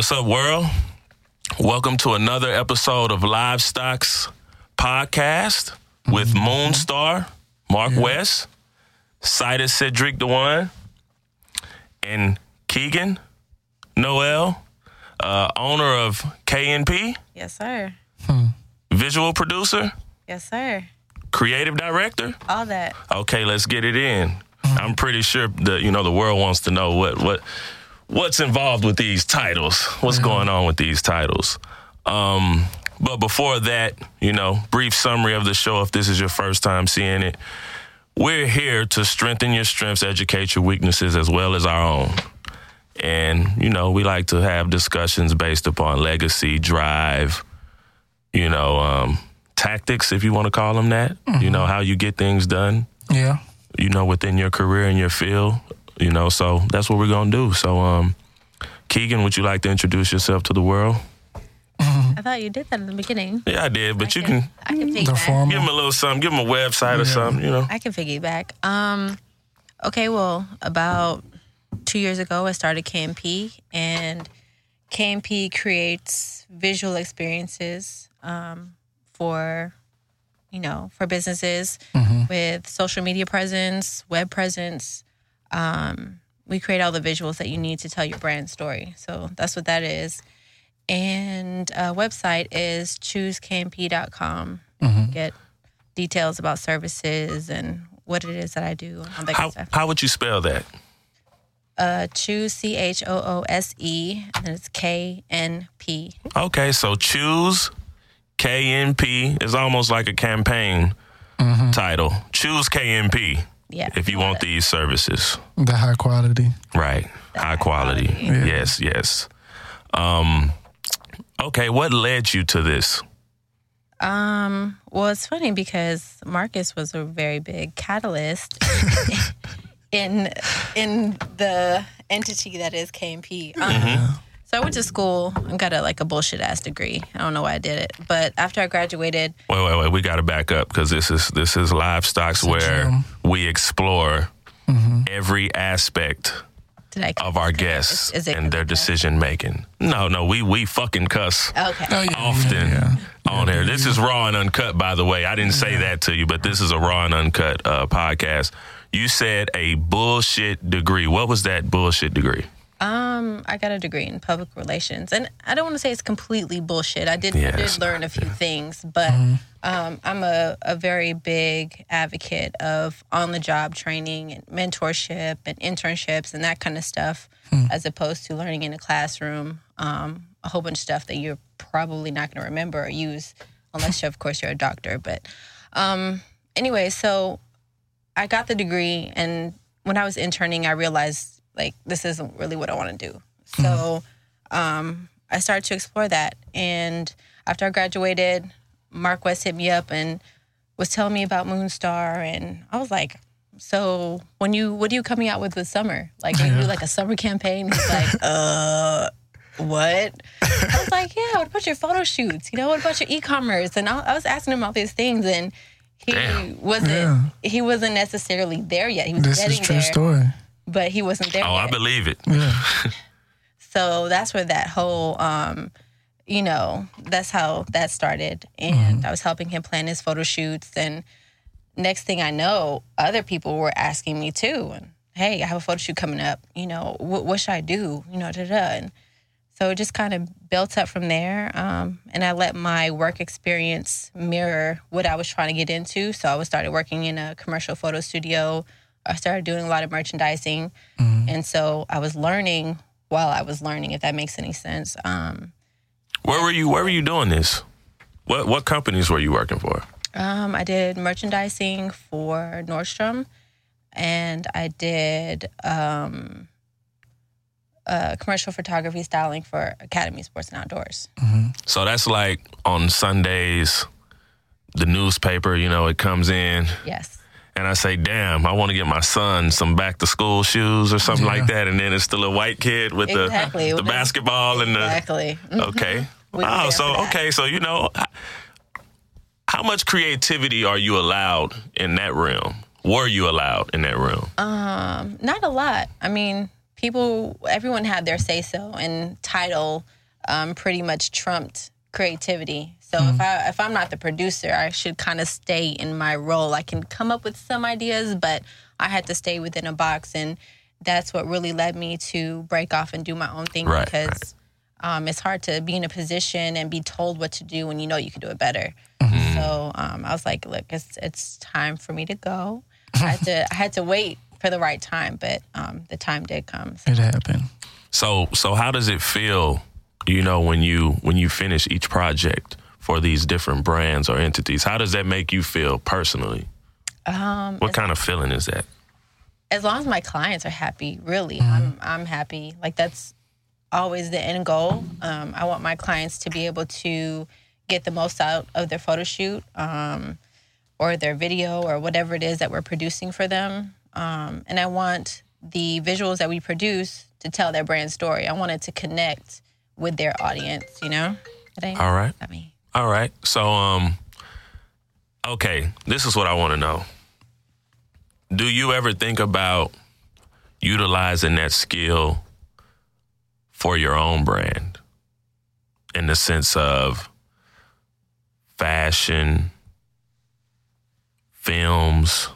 What's up, world? Welcome to another episode of Livestocks Podcast with Moonstar, Mark West, Citus Cedric the One, and Keegan Noel, owner of KNP. Yes, sir. Visual producer. Yes, sir. Creative director. All that. Okay, let's get it in. I'm pretty sure that the world wants to know what's involved with these titles. What's going on with these titles? But before that, brief summary of the show, if this is your first time seeing it. We're here to strengthen your strengths, educate your weaknesses, as well as our own. And, we like to have discussions based upon legacy, drive, tactics, if you want to call them that. How you get things done. Yeah. Within your career and your field. So that's what we're going to do. So, Keegan, would you like to introduce yourself to the world? I thought you did that in the beginning. Yeah, I did, but I can give him a little something. Give him a website or something, I can piggyback. About 2 years ago, I started KNP, and KNP creates visual experiences for businesses with social media presence, web presence. We create all the visuals that you need to tell your brand story. So that's what that is. And website is chooseknp.com. Get details about services and what it is that I do. And that good stuff. How would you spell that? Choose, C-H-O-O-S-E, and it's K-N-P. Okay, so Choose KNP is almost like a campaign title. Choose KNP. Yeah, if you want these services. The high quality. Right. High quality. Yeah. Yes. Okay, what led you to this? Well, it's funny because Marcus was a very big catalyst in the entity that is KNP. So I went to school and got a bullshit-ass degree. I don't know why I did it. But after I graduated... Wait. We got to back up because this is Livestocks where we explore every aspect of our guests and their decision-making. No, we fucking cuss often on here. This is raw and uncut, by the way. I didn't say that to you, but this is a raw and uncut podcast. You said a bullshit degree. What was that bullshit degree? I got a degree in public relations, and I don't want to say it's completely bullshit. I did learn a few things, but I'm a very big advocate of on-the-job training and mentorship and internships and that kind of stuff, as opposed to learning in a classroom, a whole bunch of stuff that you're probably not going to remember or use, unless, you're a doctor. But anyway, so I got the degree, and when I was interning, I realized this isn't really what I want to do. So I started to explore that. And after I graduated, Mark West hit me up and was telling me about Moonstar. And I was like, so what are you coming out with this summer? Like, you do a summer campaign? He's like, what? I was like, yeah, what about your photo shoots? What about your e-commerce? And I was asking him all these things. And he wasn't necessarily there yet. He was getting there. This is true story. But he wasn't there yet. I believe it. Yeah. So that's where that whole, that's how that started. And I was helping him plan his photo shoots. And next thing I know, other people were asking me too. And, hey, I have a photo shoot coming up. What should I do? And so it just kind of built up from there. And I let my work experience mirror what I was trying to get into. So I started working in a commercial photo studio. I started doing a lot of merchandising, and so I was learning while I was learning, if that makes any sense. Where were you doing this? What companies were you working for? I did merchandising for Nordstrom, and I did commercial photography styling for Academy Sports and Outdoors. So that's on Sundays, the newspaper, it comes in. Yes. And I say, damn, I want to get my son some back-to-school shoes or something like that. And then it's still a white kid with the basketball and the... Okay. Wow, so, how much creativity are you allowed in that realm? Were you allowed in that realm? Not a lot. I mean, everyone had their say-so, and title pretty much trumped creativity. So if I'm not the producer, I should kind of stay in my role. I can come up with some ideas, but I had to stay within a box, and that's what really led me to break off and do my own thing, because it's hard to be in a position and be told what to do when you know you can do it better. Mm-hmm. So I was like, look, it's time for me to go. I had to wait for the right time, but the time did come. So. It happened. So how does it feel, you know, when you finish each project for these different brands or entities? How does that make you feel personally? What kind of feeling is that? As long as my clients are happy, really, I'm happy. Like, that's always the end goal. I want my clients to be able to get the most out of their photo shoot or their video or whatever it is that we're producing for them. And I want the visuals that we produce to tell their brand story. I want it to connect with their audience, you know? All right. All right. So, okay, this is what I want to know. Do you ever think about utilizing that skill for your own brand in the sense of fashion, films?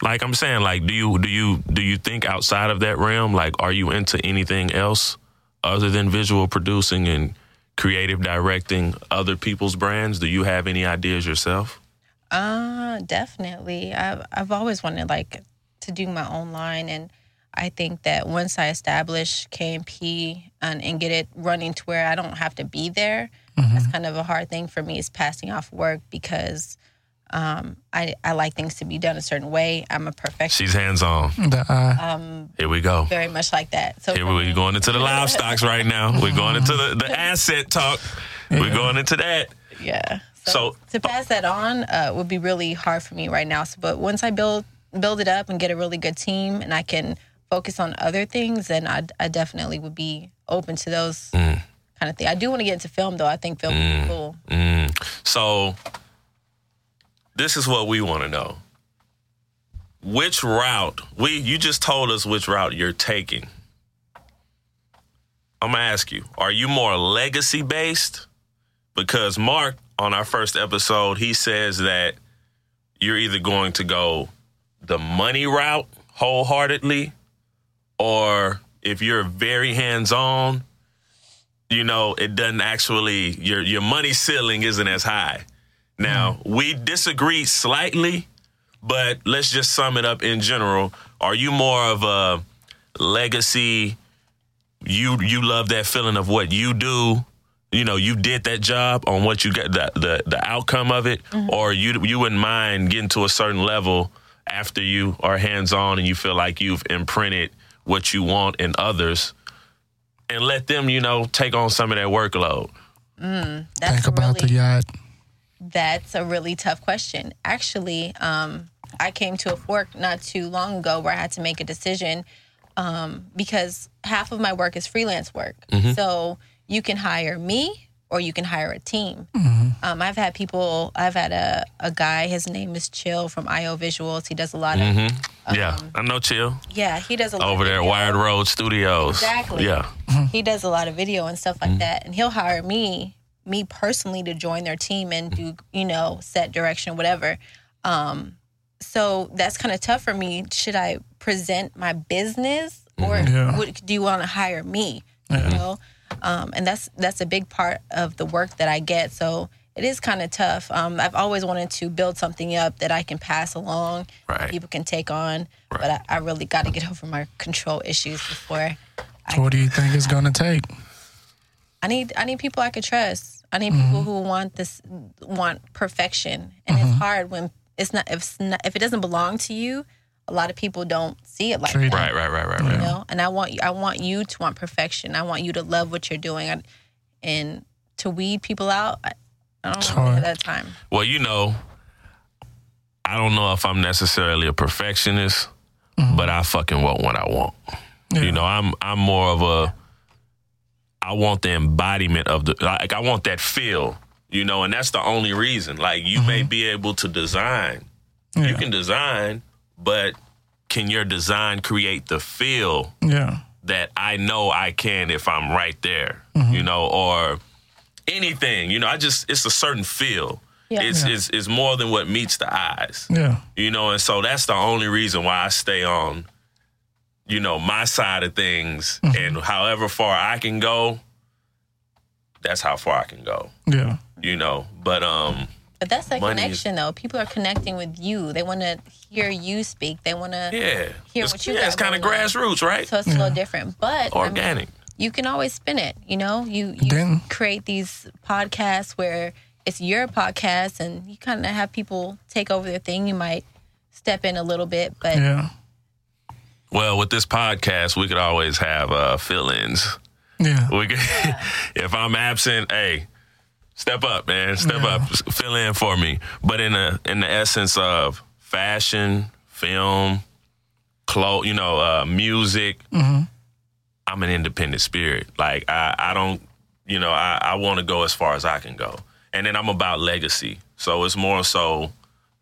Like I'm saying, like, do you think outside of that realm? Like, are you into anything else other than visual producing and creative directing other people's brands? Do you have any ideas yourself? Definitely. I've always wanted, like, to do my own line, and I think that once I establish KNP and get it running to where I don't have to be there, that's kind of a hard thing for me, is passing off work, because I like things to be done a certain way. I'm a perfectionist. She's hands-on. Here we go. Very much like that. So here we're going into the livestocks right now. We're going into the asset talk. Yeah. We're going into that. Yeah. So to pass that on would be really hard for me right now. So, but once I build it up and get a really good team, and I can focus on other things, then I definitely would be open to those kind of things. I do want to get into film, though. I think film would be cool. So... this is what we want to know. Which route, you just told us which route you're taking. I'm going to ask you, are you more legacy-based? Because Mark, on our first episode, he says that you're either going to go the money route wholeheartedly, or if you're very hands-on, you know, it doesn't actually, your money ceiling isn't as high. Now, we disagree slightly, but let's just sum it up in general. Are you more of a legacy, you love that feeling of what you do, you know, you did that job on what you got, the outcome of it, or you wouldn't mind getting to a certain level after you are hands-on and you feel like you've imprinted what you want in others and let them, you know, take on some of that workload? Think about the yacht. That's a really tough question. Actually, I came to a fork not too long ago where I had to make a decision because half of my work is freelance work. So you can hire me or you can hire a team. I've had a guy, his name is Chill from IO Visuals. He does a lot of... yeah, I know Chill. Yeah, he does a lot over there at Wired Road Studios. Exactly. Yeah. He does a lot of video and stuff like that. And he'll hire me personally to join their team and do, you know, set direction, whatever. So that's kind of tough for me. Should I present my business or do you want to hire me? You know? And that's a big part of the work that I get. So it is kind of tough. I've always wanted to build something up that I can pass along, that people can take on. But I really got to get over my control issues before. So what do you think it's going to take? I need people I could trust. I need people who want perfection, and it's hard when if it doesn't belong to you. A lot of people don't see it like that. Right. You know, and I want you to want perfection. I want you to love what you're doing, and to weed people out. I don't want to that time. Well, you know, I don't know if I'm necessarily a perfectionist, but I fucking want what I want. Yeah. You know, I'm more of a. I want the embodiment of I want that feel, you know, and that's the only reason. Like, you may be able to design. You can design, but can your design create the feel that I know I can if I'm right there, you know, or anything, you know, I just, it's a certain feel. Yeah. It's more than what meets the eyes, you know, and so that's the only reason why I stay on, you know, my side of things and however far I can go, that's how far I can go. Yeah. You know, but that's that connection, though. People are connecting with you. They want to hear you speak. They want to hear what you got. Yeah, it's kind of grassroots, right? So it's a little different. But organic. I mean, you can always spin it, you know? You create these podcasts where it's your podcast and you kind of have people take over their thing. You might step in a little bit, but... Yeah. Well, with this podcast, we could always have fill-ins. Yeah. We could, if I'm absent, hey... Step up, man. Step up. Fill in for me. But in the essence of fashion, film, clothes, you know, music, I'm an independent spirit. Like, I don't, you know, I want to go as far as I can go. And then I'm about legacy. So it's more so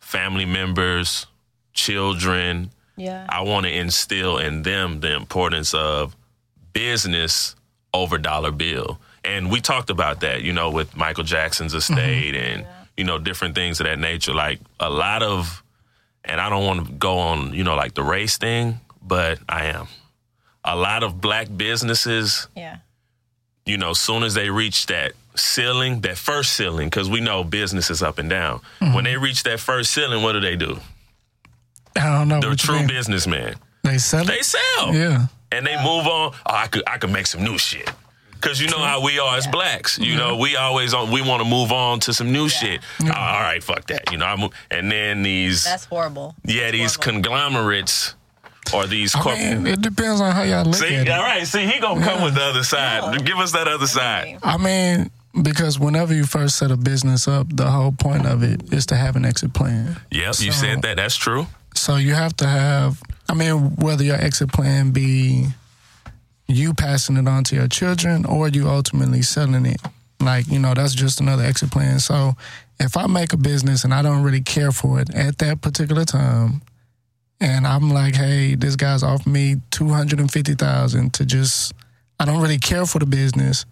family members, children. Yeah. I want to instill in them the importance of business over dollar bill. And we talked about that, you know, with Michael Jackson's estate and, you know, different things of that nature. Like a lot of, and I don't want to go on, you know, like the race thing, but I am. A lot of black businesses, you know, soon as they reach that ceiling, that first ceiling, because we know business is up and down. When they reach that first ceiling, what do? I don't know. They're true businessmen. They sell it? They sell. Yeah. And they move on. Oh, I could make some new shit. Because you know how we are as blacks. You know, we always we want to move on to some new shit. Oh, all right, fuck that. You know, and then these... That's horrible. Yeah, that's these horrible. Conglomerates or these... I mean, it depends on how y'all look at it. All right, see, he going to come with the other side. No. Give us that other side. I mean, because whenever you first set a business up, the whole point of it is to have an exit plan. Yep, so, you said that. That's true. So you have to have... I mean, whether your exit plan be... you passing it on to your children or you ultimately selling it. Like, you know, that's just another exit plan. So if I make a business and I don't really care for it at that particular time and I'm like, hey, this guy's offered me $250,000 to just, I don't really care for the business,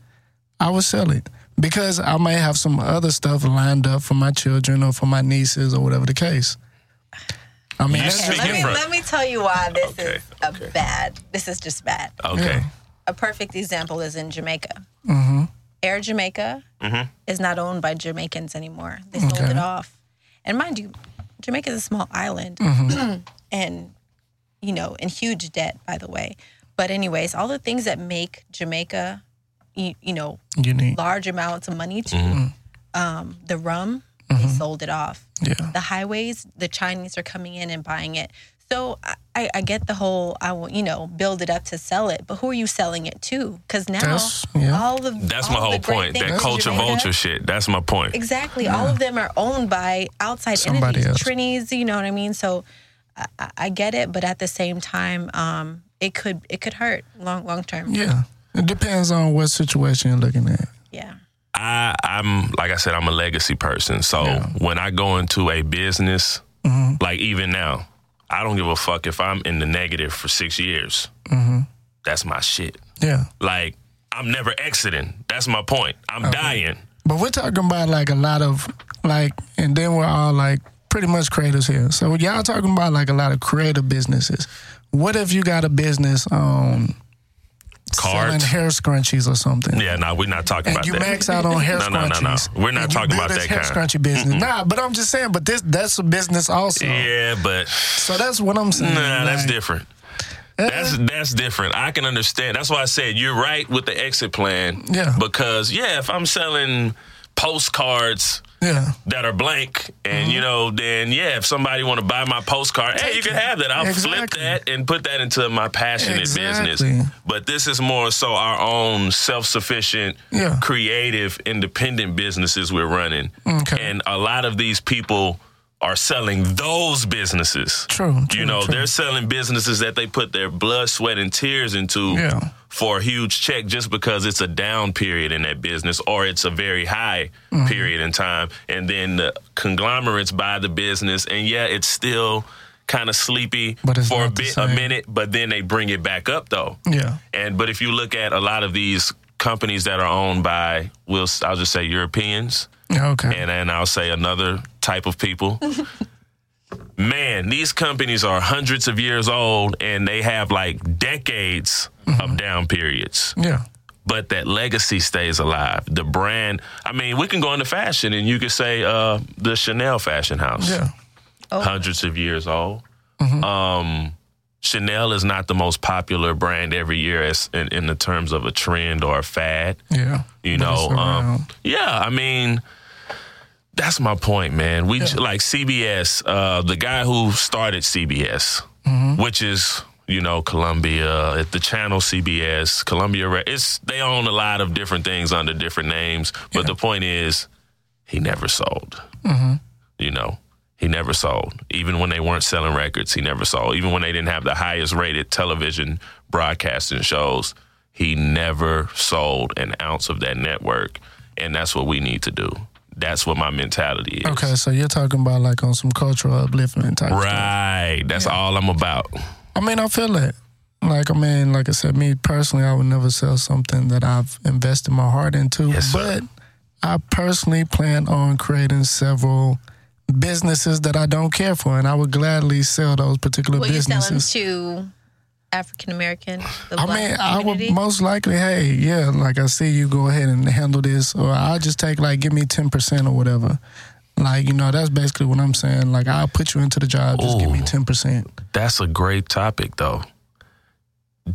I would sell it because I may have some other stuff lined up for my children or for my nieces or whatever the case. I mean, okay, let me tell you why this is a bad. This is just bad. Okay. Yeah. A perfect example is in Jamaica. Mm-hmm. Air Jamaica is not owned by Jamaicans anymore. They sold it off. And mind you, Jamaica is a small island and, you know, in huge debt, by the way. But anyways, all the things that make Jamaica, you know, unique. Large amounts of money to the rum. They sold it off. Yeah. The highways, the Chinese are coming in and buying it. So I get the whole, I will, you know, build it up to sell it. But who are you selling it to? Because now that's my whole point. That culture vulture shit. That's my point. Exactly. Yeah. All of them are owned by outside entities, Trinities. You know what I mean? So I get it, but at the same time, it could hurt long term. Yeah, it depends on what situation you're looking at. Yeah. I'm, like I said, I'm a legacy person. So when I go into a business, like even now, I don't give a fuck if I'm in the negative for 6 years. That's my shit. Yeah. Like, I'm never exiting. That's my point. I'm dying. But we're talking about like a lot of, like, and then we're all like pretty much creators here. So y'all talking about like a lot of creative businesses. What if you got a business on... Cards. Selling hair scrunchies or something. Yeah, no, we're not talking about that. And you max out on hair scrunchies. No. We're not talking about that hair scrunchie business. Nah, but I'm just saying, but that's a business also. Yeah, but... So that's what I'm saying. Nah, like, that's different. That's different. I can understand. That's why I said you're right with the exit plan. Yeah. Because, if I'm selling postcards... Yeah. That are blank. And, you know, then, if somebody want to buy my postcard, hey, you can have that. I'll flip that and put that into my passionate business. But this is more so our own self-sufficient, creative, independent businesses we're running. Okay. And a lot of these people are selling those businesses. True. You know, they're selling businesses that they put their blood, sweat, and tears into for a huge check just because it's a down period in that business or it's a very high period in time. And then the conglomerates buy the business. And, it's still kind of sleepy for a minute, but then they bring it back up though. Yeah. But if you look at a lot of these companies that are owned by, I'll just say Europeans. Okay. And I'll say another type of people. Man, these companies are hundreds of years old and they have like decades of down periods. Yeah. But that legacy stays alive. The brand, I mean, we can go into fashion and you could say the Chanel fashion house. Yeah. Oh. Hundreds of years old. Mm-hmm. Chanel is not the most popular brand every year as in the terms of a trend or a fad. Yeah. You know, I mean, that's my point, man. Like CBS, the guy who started CBS, which is, you know, Columbia, the channel CBS, Columbia, they own a lot of different things under different names. But the point is, he never sold, you know. He never sold. Even when they weren't selling records, he never sold. Even when they didn't have the highest rated television broadcasting shows, he never sold an ounce of that network. And that's what we need to do. That's what my mentality is. Okay, so you're talking about like on some cultural upliftment type stuff. Right. That's all I'm about. I mean, I feel it. Like I said, me personally, I would never sell something that I've invested my heart into. Yes, but I personally plan on creating several businesses that I don't care for, and I would gladly sell those particular businesses. Will you sell them to African American? I would most likely, I see you go ahead and handle this, or I'll just take, give me 10% or whatever. That's basically what I'm saying. I'll put you into the job, just give me 10%. That's a great topic, though.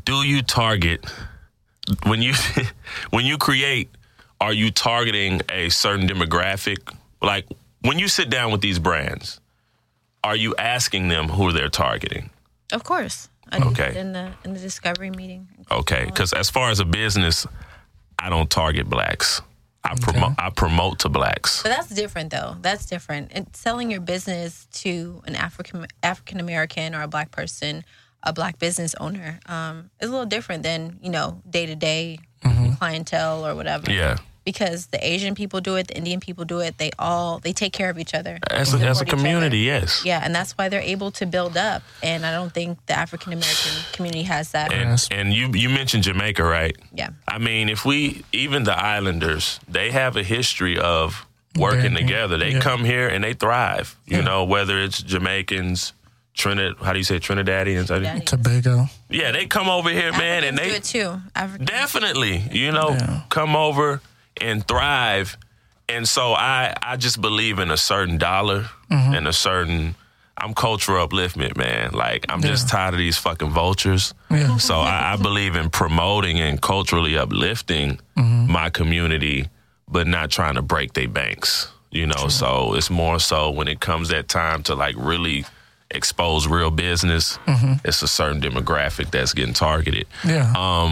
Do you target, when you create, are you targeting a certain demographic? When you sit down with these brands, are you asking them who they're targeting? Of course. I do in the discovery meeting. Okay, because as far as a business, I don't target blacks. I promote to blacks. But that's different, though. That's different. And selling your business to an African American or a black person, a black business owner, is a little different than, day-to-day clientele or whatever. Yeah. Because the Asian people do it, the Indian people do it. They take care of each other. As a community, yes. Yeah, and that's why they're able to build up. And I don't think the African American community has that. And you mentioned Jamaica, right? Yeah. I mean, even the Islanders, they have a history of working together. They come here and they thrive. You know, whether it's Jamaicans, Trinidadians? Tobago. Yeah, they come over here, man. Africans and they do it too. Definitely, come over and thrive. And so I just believe in a certain dollar and a certain, I'm cultural upliftment, man. I'm just tired of these fucking vultures. Yeah. So I believe in promoting and culturally uplifting my community, but not trying to break their banks, True. So it's more so when it comes that time to really expose real business, it's a certain demographic that's getting targeted. Yeah.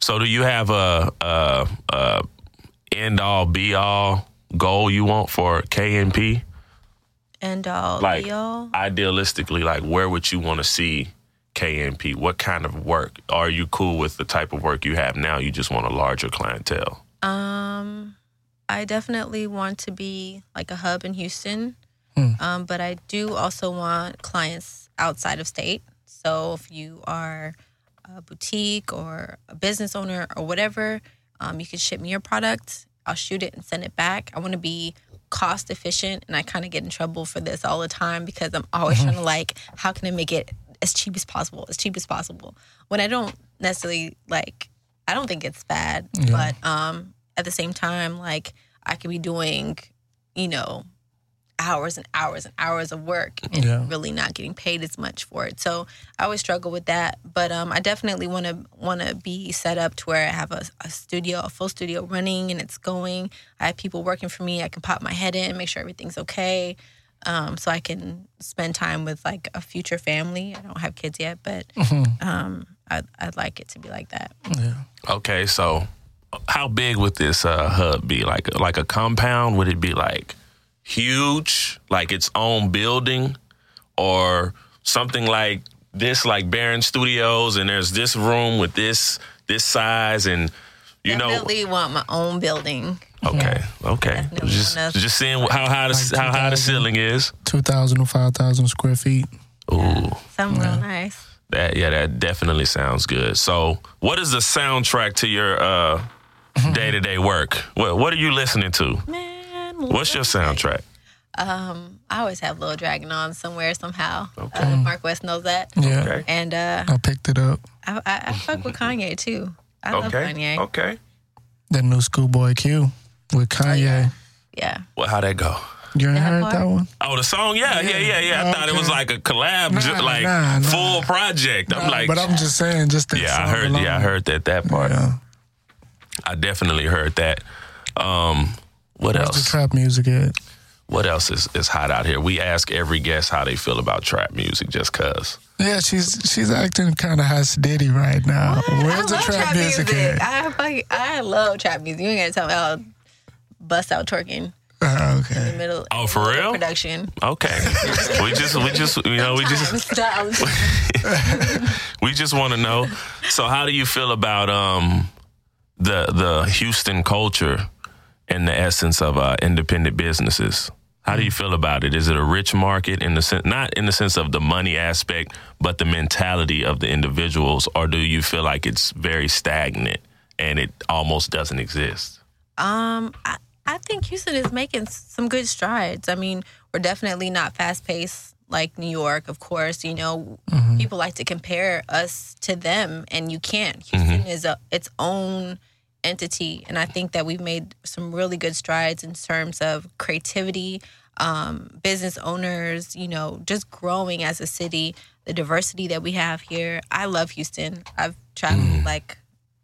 So do you have a end-all, be-all goal you want for KNP? End-all, be-all? Idealistically, where would you want to see KNP? What kind of work? Are you cool with the type of work you have now? You just want a larger clientele? I definitely want to be a hub in Houston, but I do also want clients outside of state. So if you are a boutique or a business owner or whatever, you can ship me your product. I'll shoot it and send it back. I want to be cost efficient, and I kind of get in trouble for this all the time because I'm always trying to how can I make it as cheap as possible? When I don't necessarily I don't think it's bad, but at the same time, I could be doing, hours and hours and hours of work and really not getting paid as much for it. So I always struggle with that. But I definitely want to be set up to where I have a studio, a full studio running and it's going. I have people working for me. I can pop my head in, make sure everything's okay. So I can spend time with a future family. I don't have kids yet, but I'd like it to be like that. Yeah. Okay. So how big would this hub be? Like a compound? Would it be huge, its own building, or something like this, Barron Studios, and there's this room with this size, and you know, definitely want my own building. Okay, yeah. Okay. Just seeing how high the ceiling is. 2,000 or 5,000 square feet. Ooh. Yeah, sounds real nice. That definitely sounds good. So what is the soundtrack to your day-to-day work? What are you listening to? Man. What's your soundtrack? I always have Lil Dragon on somewhere, somehow. Okay. Mark West knows that. Yeah. Okay. And, I picked it up. I fuck with Kanye, too. I love Kanye. Okay. That new Schoolboy Q with Kanye. Oh, yeah. Well, how'd that go? You ain't heard that one? Oh, the song? Yeah. I thought it was like a collab, full project. I'm like... But I'm just saying, just that song alone. Yeah, I heard that part. Yeah. I definitely heard that. What else? Where's the trap music at? What else is hot out here? We ask every guest how they feel about trap music just because. Yeah, she's acting kind of hot steady right now. What? Where's the trap music at? I love trap music. You ain't got to tell me I'll bust out twerking. Okay. In the middle. Oh, for real? Production. Okay. We just want to know. So how do you feel about the Houston culture and the essence of independent businesses? How do you feel about it? Is it a rich market in the sense, not in the sense of the money aspect, but the mentality of the individuals, or do you feel like it's very stagnant and it almost doesn't exist? I think Houston is making some good strides. I mean, we're definitely not fast-paced like New York, of course. You know, people like to compare us to them, and you can't. Houston is its own entity, and I think that we've made some really good strides in terms of creativity, business owners, you know, just growing as a city, the diversity that we have here. I love Houston. I've traveled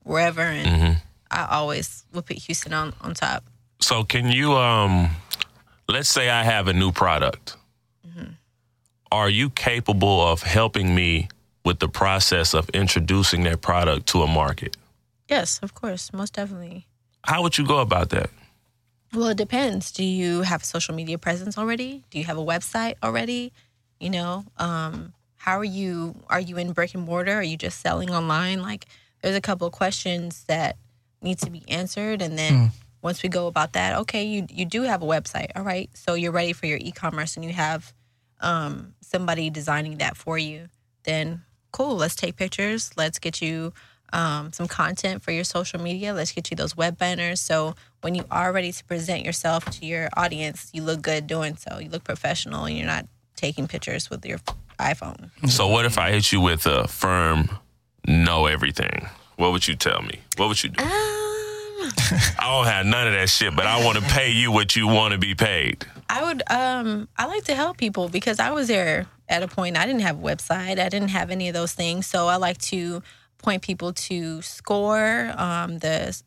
wherever, and I always will put Houston on top. So can you, let's say I have a new product. Are you capable of helping me with the process of introducing that product to a market? Yes, of course. Most definitely. How would you go about that? Well, it depends. Do you have a social media presence already? Do you have a website already? You know, how are you? Are you in brick and mortar? Are you just selling online? Like, there's a couple of questions that need to be answered. And then once we go about that, okay, you do have a website. All right. So you're ready for your e-commerce and you have somebody designing that for you. Then cool. Let's take pictures. Let's get you some content for your social media. Let's get you those web banners. So when you are ready to present yourself to your audience, you look good doing so. You look professional and you're not taking pictures with your iPhone. So what if I hit you with a firm know everything? What would you tell me? What would you do? I don't have none of that shit, but I want to pay you what you want to be paid. I would, I like to help people because I was there at a point. I didn't have a website. I didn't have any of those things. So I like to point people to SCORE, the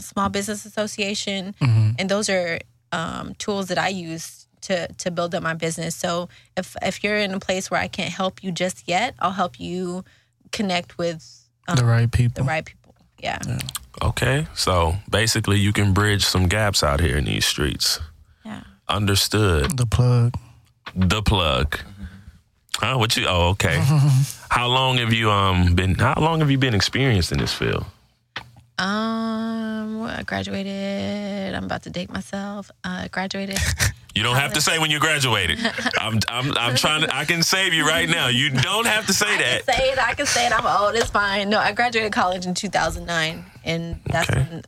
Small Business Association, and those are tools that I use to build up my business. So if you're in a place where I can't help you just yet, I'll help you connect with the right people. Yeah. Okay, so basically you can bridge some gaps out here in these streets. Yeah. Understood. The plug. Huh? What you? Oh, okay. How long have you been experienced in this field? I graduated. I'm about to date myself. Graduated. You don't have to say when you graduated. I'm trying to. I can save you right now. You don't have to say that. I can say it. I'm old. It's fine. No, I graduated college in 2009, and that's when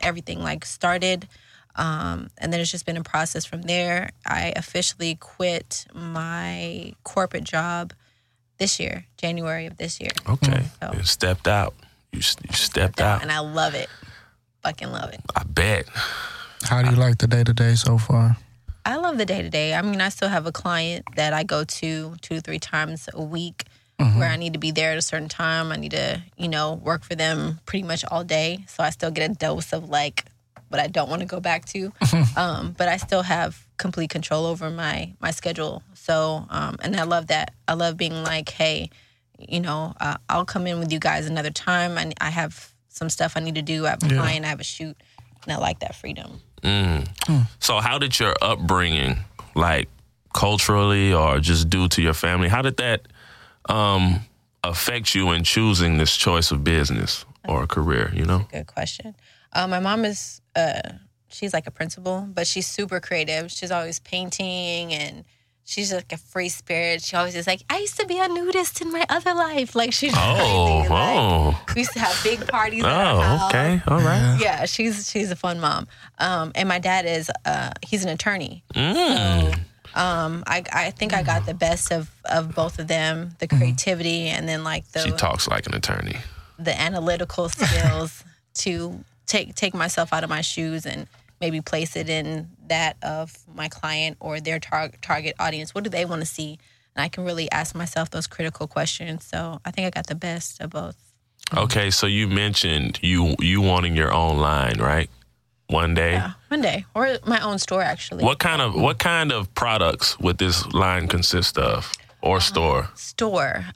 everything started. And then it's just been a process from there. I officially quit my corporate job this year, January of this year. Okay. So. You stepped out. You stepped out. And I love it. Fucking love it. I bet. How do you like the day-to-day so far? I love the day-to-day. I mean, I still have a client that I go to 2 to 3 times a week where I need to be there at a certain time. I need to, work for them pretty much all day. So I still get a dose of what I don't want to go back to. But I still have complete control over my schedule. So, and I love that. I love being hey, I'll come in with you guys another time. I have some stuff I need to do. I have a client, I have a shoot, and I like that freedom. So how did your upbringing, culturally or just due to your family, how did that affect you in choosing this choice of business or a career, Good question. My mom is she's like a principal, but she's super creative. She's always painting and she's like a free spirit. She always is like, I used to be a nudist in my other life. Like she's crazy. Like, we used to have big parties at our house. Okay. All right. Yeah, she's a fun mom. And my dad is he's an attorney. Mm. So, I think I got the best of both of them, the creativity and then like the She talks like an attorney. The analytical skills to take myself out of my shoes and maybe place it in that of my client or their target audience. What do they want to see? And I can really ask myself those critical questions. So I think I got the best of both. Okay, so you mentioned you wanting your own line, right? One day? Yeah, one day. Or my own store, actually. What kind of products would this line consist of? Or store? Store.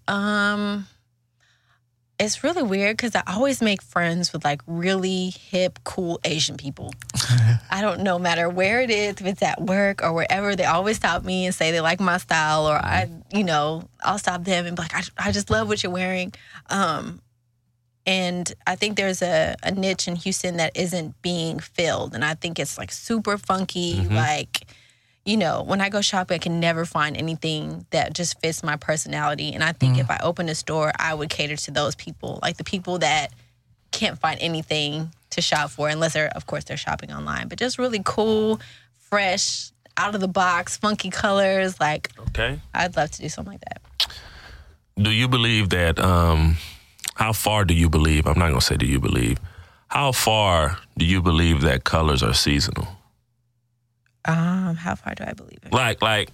It's really weird because I always make friends with like really hip, cool Asian people. I don't know, matter where it is, if it's at work or wherever, they always stop me and say they like my style or I'll stop them and be like, I just love what you're wearing. And I think there's a niche in Houston that isn't being filled. And I think it's like super funky. Mm-hmm. Like, you know, when I go shopping, I can never find anything that just fits my personality. And I think if I opened a store, I would cater to those people. Like the people that can't find anything to shop for unless they're shopping online. But just really cool, fresh, out of the box, funky colors. Like, okay, I'd love to do something like that. Do you believe that... How far do you believe? I'm not going to say do you believe. How far do you believe that colors are seasonal? How far do I believe it? Like,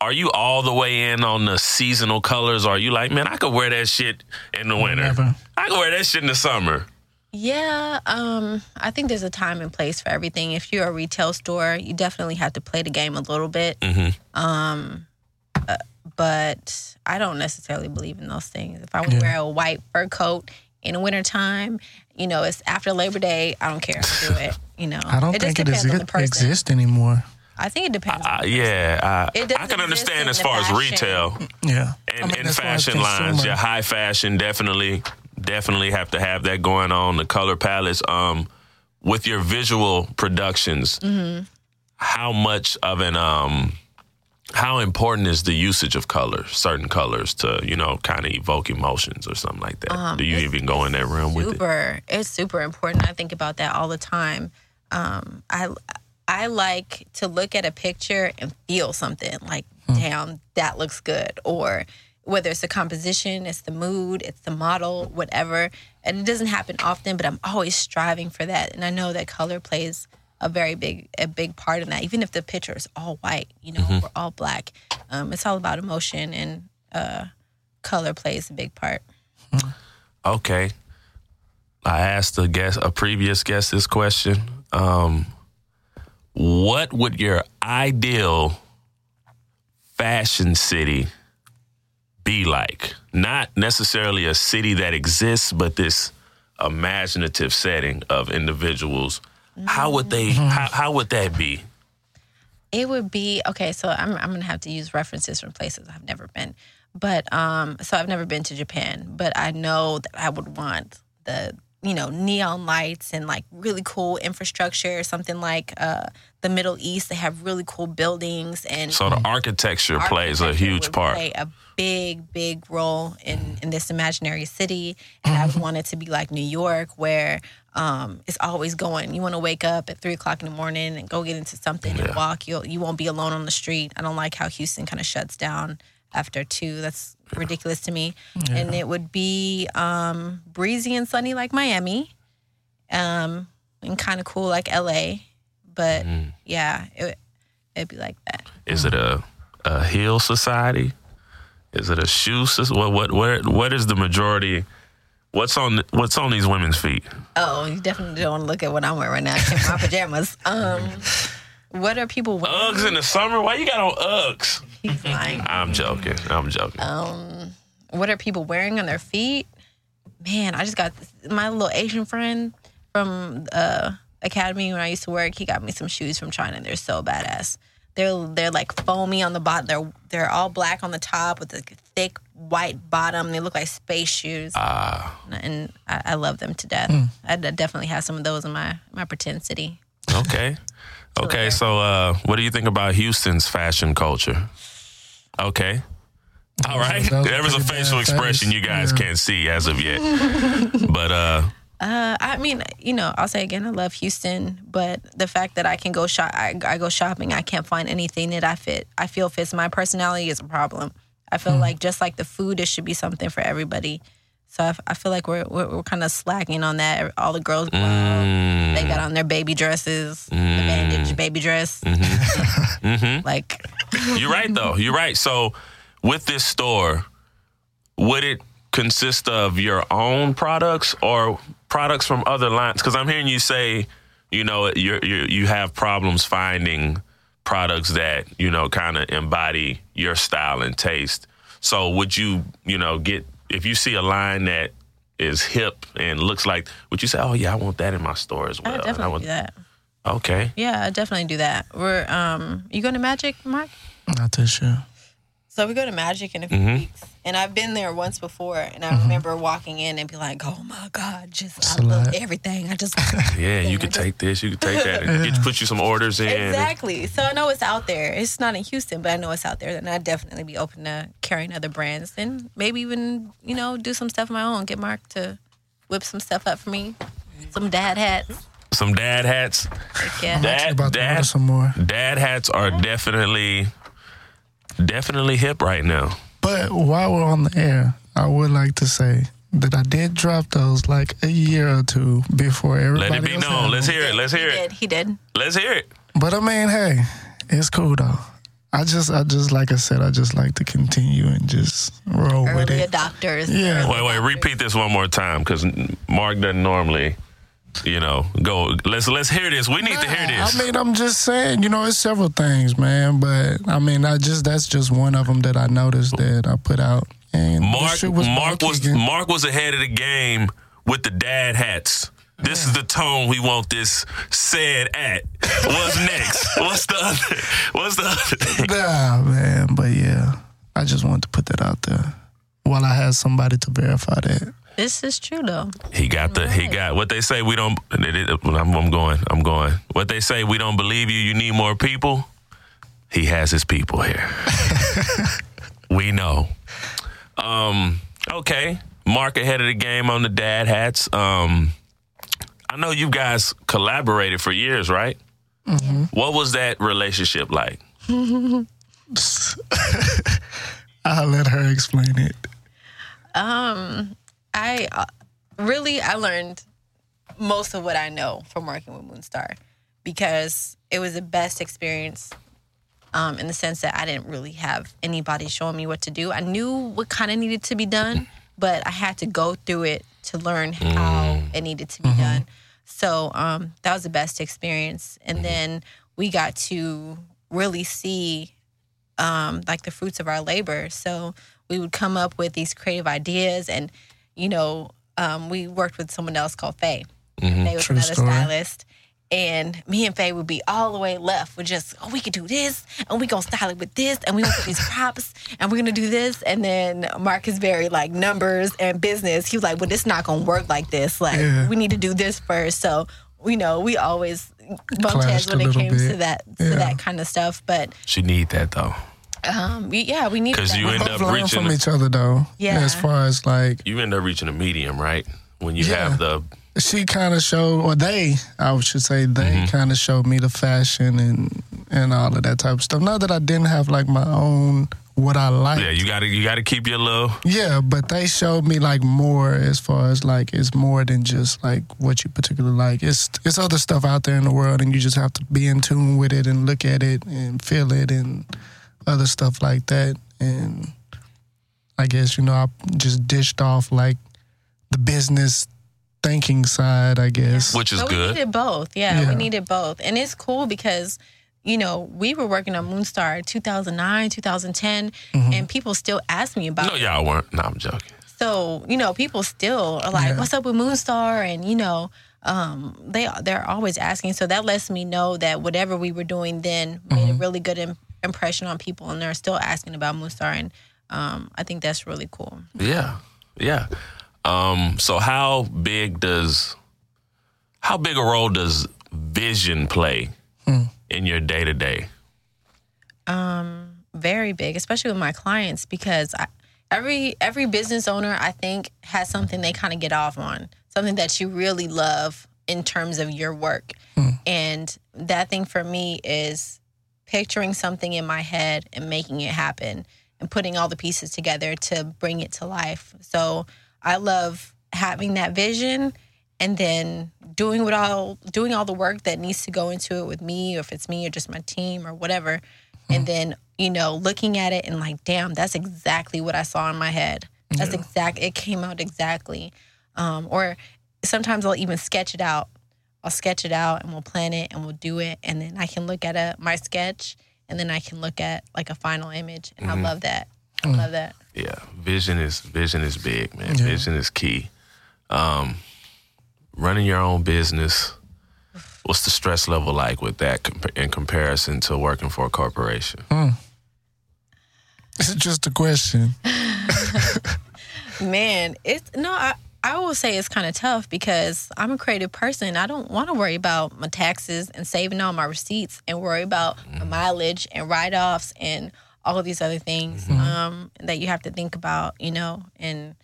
are you all the way in on the seasonal colors? Or are you like, man, I could wear that shit in the winter. Never. I could wear that shit in the summer. Yeah, I think there's a time and place for everything. If you're a retail store, you definitely have to play the game a little bit. Mm-hmm. But I don't necessarily believe in those things. If I would wear a white fur coat in the wintertime, you know, it's after Labor Day. I don't care. I do it. You know, I don't think it exists anymore. I think it depends. On the I can understand as far as retail. Yeah, and in fashion lines, yeah, high fashion definitely have to have that going on. The color palettes, with your visual productions, how much of an how important is the usage of colors, certain colors to, you know, kind of evoke emotions or something like that? Do you even go in that realm with it? It's super important. I think about that all the time. I like to look at a picture and feel something like, damn, that looks good. Or whether it's the composition, it's the mood, it's the model, whatever. And it doesn't happen often, but I'm always striving for that. And I know that color plays a very big part in that. Even if the picture is all white, you know, or all black, it's all about emotion and color plays a big part. Okay, I asked a previous guest this question. What would your ideal fashion city be like? Not necessarily a city that exists, but this imaginative setting of individuals. How would they? How would that be? It would be okay. So I'm gonna have to use references from places I've never been, but so I've never been to Japan, but I know that I would want the neon lights and like really cool infrastructure, something like the Middle East. They have really cool buildings, and so the architecture plays a huge part. Play a big role in this imaginary city, and I would want it to be like New York, where it's always going. You want to wake up at 3:00 in the morning and go get into something and walk. You won't be alone on the street. I don't like how Houston kind of shuts down after 2:00. That's ridiculous to me. Yeah. And it would be breezy and sunny like Miami, and kind of cool like L.A. But it'd be like that. Is it a hill society? Is it a shoe society? What is the majority? What's on these women's feet? Oh, you definitely don't want to look at what I'm wearing right now. I'm in my pajamas. What are people wearing? Uggs in the summer? Why you got on Uggs? He's lying. I'm joking. What are people wearing on their feet? Man, I just got my little Asian friend from Academy when I used to work. He got me some shoes from China. They're so badass. They're like foamy on the bottom. They're all black on the top with a thick white bottom. They look like space shoes. And I love them to death. I definitely have some of those in my pretend city. Okay. So what do you think about Houston's fashion culture? Okay. All right. There was a facial expression you guys can't see as of yet. But I mean, you know, I'll say again, I love Houston, but the fact that I can go shop, I go shopping, I can't find anything that I feel fits my personality is a problem. I feel like just like the food, it should be something for everybody. So I feel like we're kind of slacking on that. All the girls, they got on their baby dresses, the bandage baby dress. Like, you're right though. You're right. So with this store, would it consist of your own products or products from other lines? Because I'm hearing you say, you know, you have problems finding products that, you know, kind of embody your style and taste. So would you, you know, get, if you see a line that is hip and looks like, would you say, oh, yeah, I want that in my store as well? I would definitely do that. Okay. Yeah, I definitely do that. We're you going to Magic, Mark? Not this year. So we go to Magic in a few weeks. And I've been there once before. And I remember walking in and be like, oh, my God, just I love everything. I just yeah, you could take this. You could take that. And put you some orders in. Exactly. So I know it's out there. It's not in Houston, but I know it's out there. And I'd definitely be open to carrying other brands. And maybe even, you know, do some stuff of my own. Get Mark to whip some stuff up for me. Some dad hats. Some dad hats. Yeah. Dad, some more. Dad hats are definitely hip right now. But while we're on the air, I would like to say that I did drop those like a year or two before everybody else. Let it be known. Let's hear it. Let's hear it. He did. Let's hear it. But I mean, hey, it's cool though. I just, like I said, I just like to continue and just roll with it. Early adopters. Yeah. Wait, repeat this one more time because Mark doesn't normally... You know, go. Let's hear this. We need to hear this. I mean, I'm just saying. You know, it's several things, man. But I mean, that's just one of them that I noticed that I put out. And Mark was ahead of the game with the dad hats. This is the tone we want this said at. What's next? What's the other thing? Nah, man. But yeah, I just wanted to put that out there while I had somebody to verify that. This is true, though. He got what they say. We don't. I'm going. What they say. We don't believe you. You need more people. He has his people here. We know. Okay. Mark ahead of the game on the dad hats. I know you guys collaborated for years, right? Mm-hmm. What was that relationship like? I'll let her explain it. I learned most of what I know from working with Moonstar because it was the best experience in the sense that I didn't really have anybody showing me what to do. I knew what kind of needed to be done, but I had to go through it to learn how it needed to be done. So that was the best experience. And then we got to really see like the fruits of our labor. So we would come up with these creative ideas and, you know, we worked with someone else called Faye. Mm-hmm. Faye was stylist. And me and Faye would be all the way left with just, oh, we could do this, and we going to style it with this, and we want these props, and we're going to do this. And then Mark is very, like, numbers and business. He was like, well, this not going to work like this. Like, we need to do this first. So, you know, we always bumped heads when it came to that kind of stuff. But she need that, though. We need because you end up reaching from each other though. Yeah, as far as like you end up reaching a medium, right? When you have the she kind of showed, or they kind of showed me the fashion and all of that type of stuff. Not that I didn't have like my own what I liked. Yeah, you gotta keep your little. Yeah, but they showed me like more as far as like it's more than just like what you particularly like. It's other stuff out there in the world, and you just have to be in tune with it and look at it and feel it and other stuff like that. And I guess, you know, I just dished off like the business thinking side, I guess. Which is good. We needed both. Yeah, we needed both. And it's cool because, you know, we were working on Moonstar 2009, 2010, and people still ask me about it. No, y'all weren't. No, I'm joking. So, you know, people still are like, what's up with Moonstar? And, you know, they're always asking. So that lets me know that whatever we were doing then made a really good impression on people, and they're still asking about Moonstar, and I think that's really cool. Yeah. So how big a role does vision play in your day-to-day? Very big, especially with my clients, because every business owner, I think, has something they kind of get off on, something that you really love in terms of your work. And that thing for me is picturing something in my head and making it happen and putting all the pieces together to bring it to life. So I love having that vision and then doing all the work that needs to go into it with me, or if it's me or just my team or whatever. And then, you know, looking at it and like, damn, that's exactly what I saw in my head. That's it came out exactly. Or sometimes I'll even sketch it out. I'll sketch it out and we'll plan it and we'll do it. And then I can look at my sketch and then I can look at like a final image. And I love that. I love that. Yeah. Vision is big, man. Yeah. Vision is key. Running your own business, what's the stress level like with that in comparison to working for a corporation? It's just a question. Man, I will say it's kind of tough because I'm a creative person. I don't want to worry about my taxes and saving all my receipts and worry about my mileage and write-offs and all of these other things that you have to think about, you know. And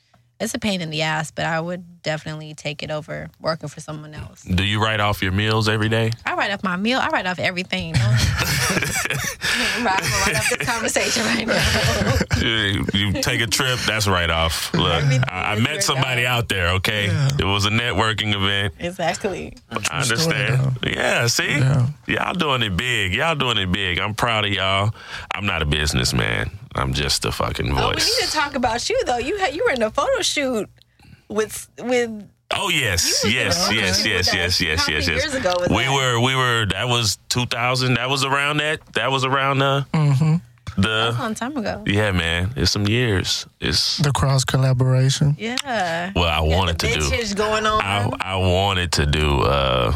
it's a pain in the ass, but I would definitely take it over working for someone else. Do you write off your meals every day? I write off my meal. I write off everything. I'm right off this conversation right now. You take a trip, that's right off. Look, I met somebody out there, okay? Yeah. It was a networking event. Exactly. I understand. Yeah, see? Yeah. Y'all doing it big. Y'all doing it big. I'm proud of y'all. I'm not a businessman. I'm just a fucking voice. Oh, we need to talk about you, though. You were in a photo shoot with. Oh, yes. Years ago was we were, that was 2000. That was around that was a long time ago. Yeah, man. It's some years. It's the cross collaboration. Yeah. Well, I wanted to do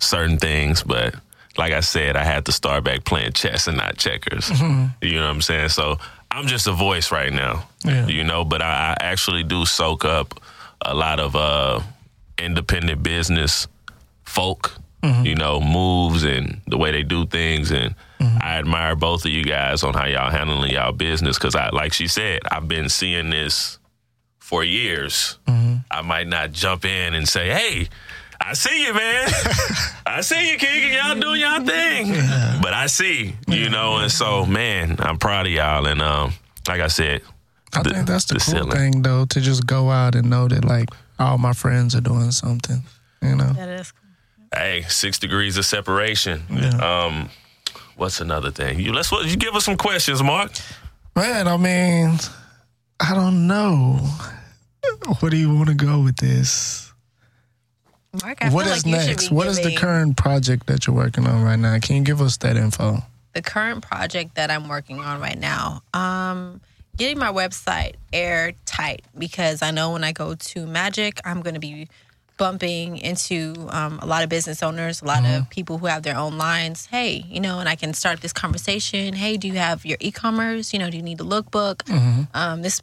certain things, but like I said, I had to start back playing chess and not checkers. You know what I'm saying? So I'm just a voice right now, you know, but I actually do soak up a lot of independent business folk, you know, moves and the way they do things. And I admire both of you guys on how y'all handling y'all business because, like she said, I've been seeing this for years. I might not jump in and say, hey, I see you, man. I see you, King. Y'all doing y'all thing. Yeah. But I see, you know, and so, man, I'm proud of y'all. And like I said, I think that's the cool thing, though, to just go out and know that, like, all my friends are doing something, you know? That is cool. Hey, 6 degrees of separation. Yeah. What's another thing? You give us some questions, Mark. Man, I mean, I don't know. Where do you want to go with this? Mark, what is next? What is the current project that you're working on right now? Can you give us that info? The current project that I'm working on right now, getting my website airtight because I know when I go to Magic, I'm going to be bumping into a lot of business owners, a lot of people who have their own lines. Hey, you know, and I can start this conversation. Hey, do you have your e-commerce? You know, do you need a lookbook? This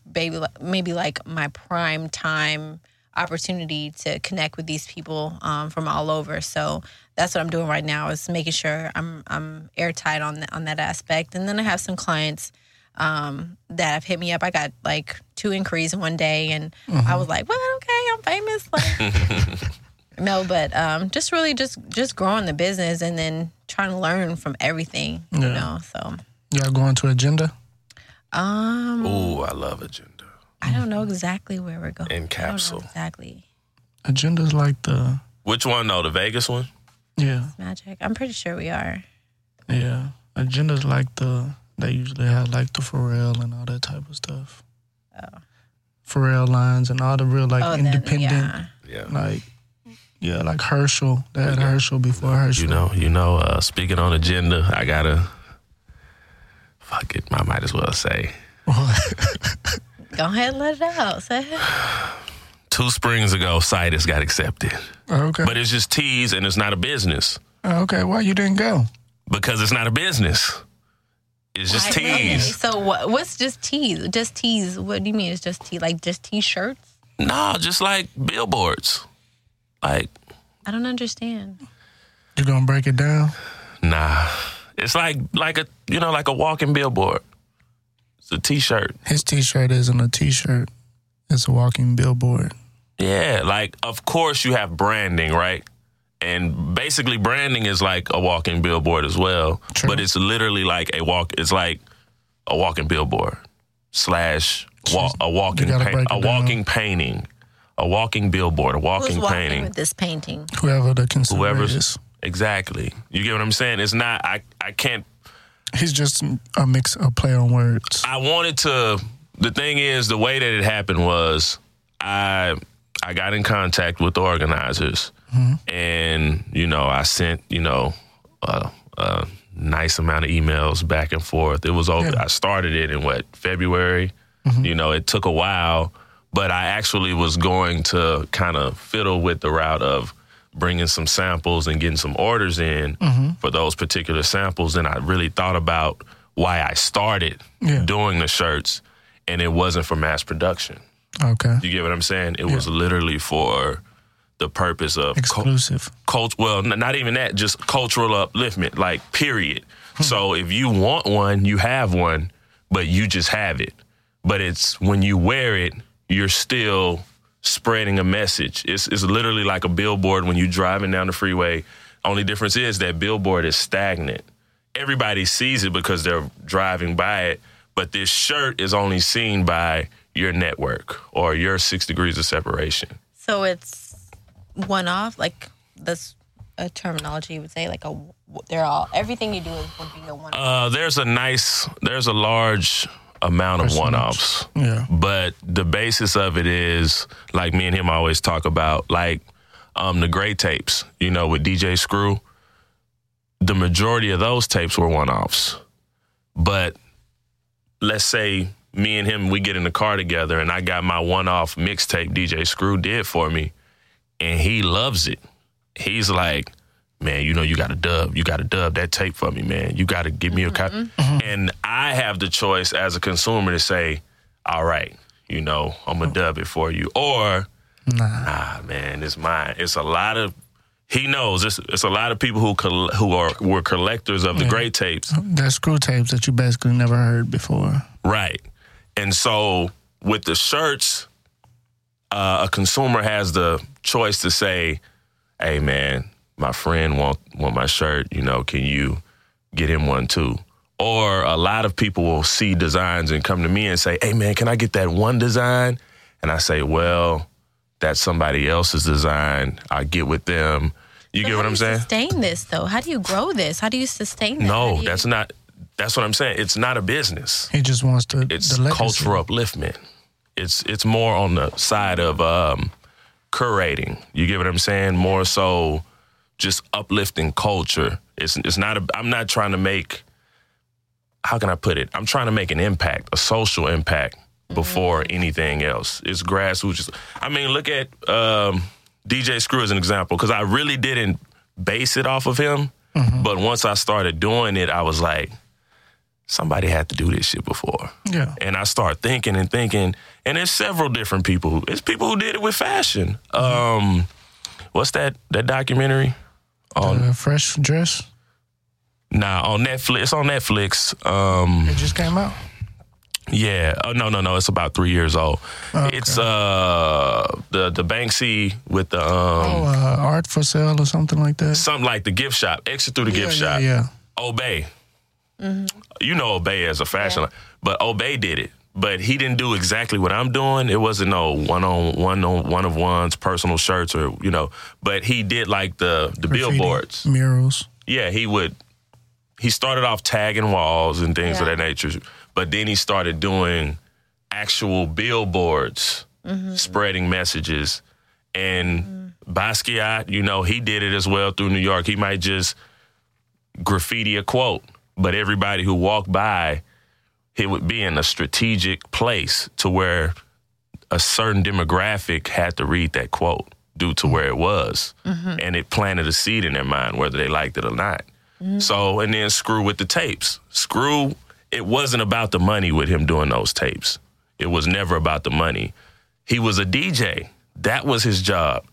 maybe like my prime time opportunity to connect with these people from all over. So that's what I'm doing right now is making sure I'm airtight on that aspect. And then I have some clients that have hit me up. I got like 2 inquiries in one day, and I was like, "Well, okay, I'm famous." Like, no, but just really just growing the business and then trying to learn from everything, you know. So y'all going to Agenda? Oh, I love Agenda. I don't know exactly where we're going. In Capsule. Exactly. Agenda's like the... Which one, though? The Vegas one? Yeah. Magic. I'm pretty sure we are. Yeah. Agenda's like the... They usually have like the Pharrell and all that type of stuff. Oh. Pharrell lines and all the real like independent... Yeah, like Herschel. They had Herschel before Herschel. You know, speaking on Agenda, I gotta... Fuck it, I might as well say. What? Go ahead and let it out. Say it. 2 springs ago, Citus got accepted. Okay. But it's just tease and it's not a business. Okay. Why you didn't go? Because it's not a business. It's just tease. So what's just tease? Just tease. What do you mean it's just tease? Like just T-shirts? No, just like billboards. Like. I don't understand. You gonna break it down? Nah. It's like a walking billboard. It's a T-shirt. His T-shirt isn't a T-shirt. It's a walking billboard. Yeah, of course you have branding, right? And basically branding is like a walking billboard as well. True. But it's literally a walking billboard slash a walking painting. A walking billboard, a walking painting. With this painting? Whoever the consumer is. Exactly. You get what I'm saying? It's not, I can't. He's just a play on words. I wanted to, the thing is, the way that it happened was I got in contact with the organizers. Mm-hmm. And, I sent, a nice amount of emails back and forth. It was over. Yeah. I started it in February? Mm-hmm. It took a while. But I actually was going to kind of fiddle with the route of bringing some samples and getting some orders in mm-hmm. for those particular samples. And I really thought about why I started doing the shirts, and it wasn't for mass production. Okay. You get what I'm saying? It was literally for the purpose of... Exclusive. Not even that, just cultural upliftment, period. Hmm. So if you want one, you have one, but you just have it. But it's when you wear it, you're still spreading a message. It's literally like a billboard when you're driving down the freeway. Only difference is that billboard is stagnant. Everybody sees it because they're driving by it, but this shirt is only seen by your network or your 6 degrees of separation. So it's one-off? That's a terminology you would say? Everything you do would be a one-off? There's a large... amount of one-offs. Yeah. But the basis of it is, me and him always talk about, the gray tapes, with DJ Screw, the majority of those tapes were one-offs. But let's say me and him, we get in the car together and I got my one-off mixtape DJ Screw did for me, and he loves it. He's like, man, you got to dub that tape for me, man. You got to give me a copy. Mm-hmm. And I have the choice as a consumer to say, all right, I'm going to dub it for you. Or, nah, man, it's mine. It's a lot of, he knows, it's a lot of people who were collectors of the gray tapes. They're Screw tapes that you basically never heard before. Right. And so with the shirts, a consumer has the choice to say, hey, man, my friend want my shirt, can you get him one too? Or a lot of people will see designs and come to me and say, hey, man, can I get that one design? And I say, well, that's somebody else's design. I get with them. You get what I'm saying? How do you sustain this, though? How do you grow this? How do you sustain this? No, that's what I'm saying. It's not a business. He just wants to... It's cultural upliftment. It's more on the side of curating. You get what I'm saying? More so... just uplifting culture. It's not. I'm not trying to make. How can I put it? I'm trying to make an impact, a social impact, before anything else. It's grassroots. I mean, look at DJ Screw as an example, because I really didn't base it off of him. Mm-hmm. But once I started doing it, I was like, somebody had to do this shit before. Yeah. And I start thinking, and there's several different people. It's people who did it with fashion. Mm-hmm. What's that documentary? Fresh Dress? Nah, on Netflix. It's on Netflix. It just came out? Yeah. Oh, no. It's about 3 years old. Okay. It's the Banksy with the... Art for Sale or something like that? Something like the gift shop. Exit through the gift shop. Yeah, Obey. Mm-hmm. You know Obey as a fashion line. But Obey did it. But he didn't do exactly what I'm doing. It wasn't no one-of-ones, personal shirts or, But he did the billboards. Murals. Yeah, he would. He started off tagging walls and things of that nature. But then he started doing actual billboards, spreading messages. And Basquiat, he did it as well through New York. He might just graffiti a quote. But everybody who walked by... it would be in a strategic place to where a certain demographic had to read that quote due to where it was. Mm-hmm. And it planted a seed in their mind, whether they liked it or not. Mm-hmm. So, and then Screw with the tapes. Screw, it wasn't about the money with him doing those tapes. It was never about the money. He was a DJ. That was his job.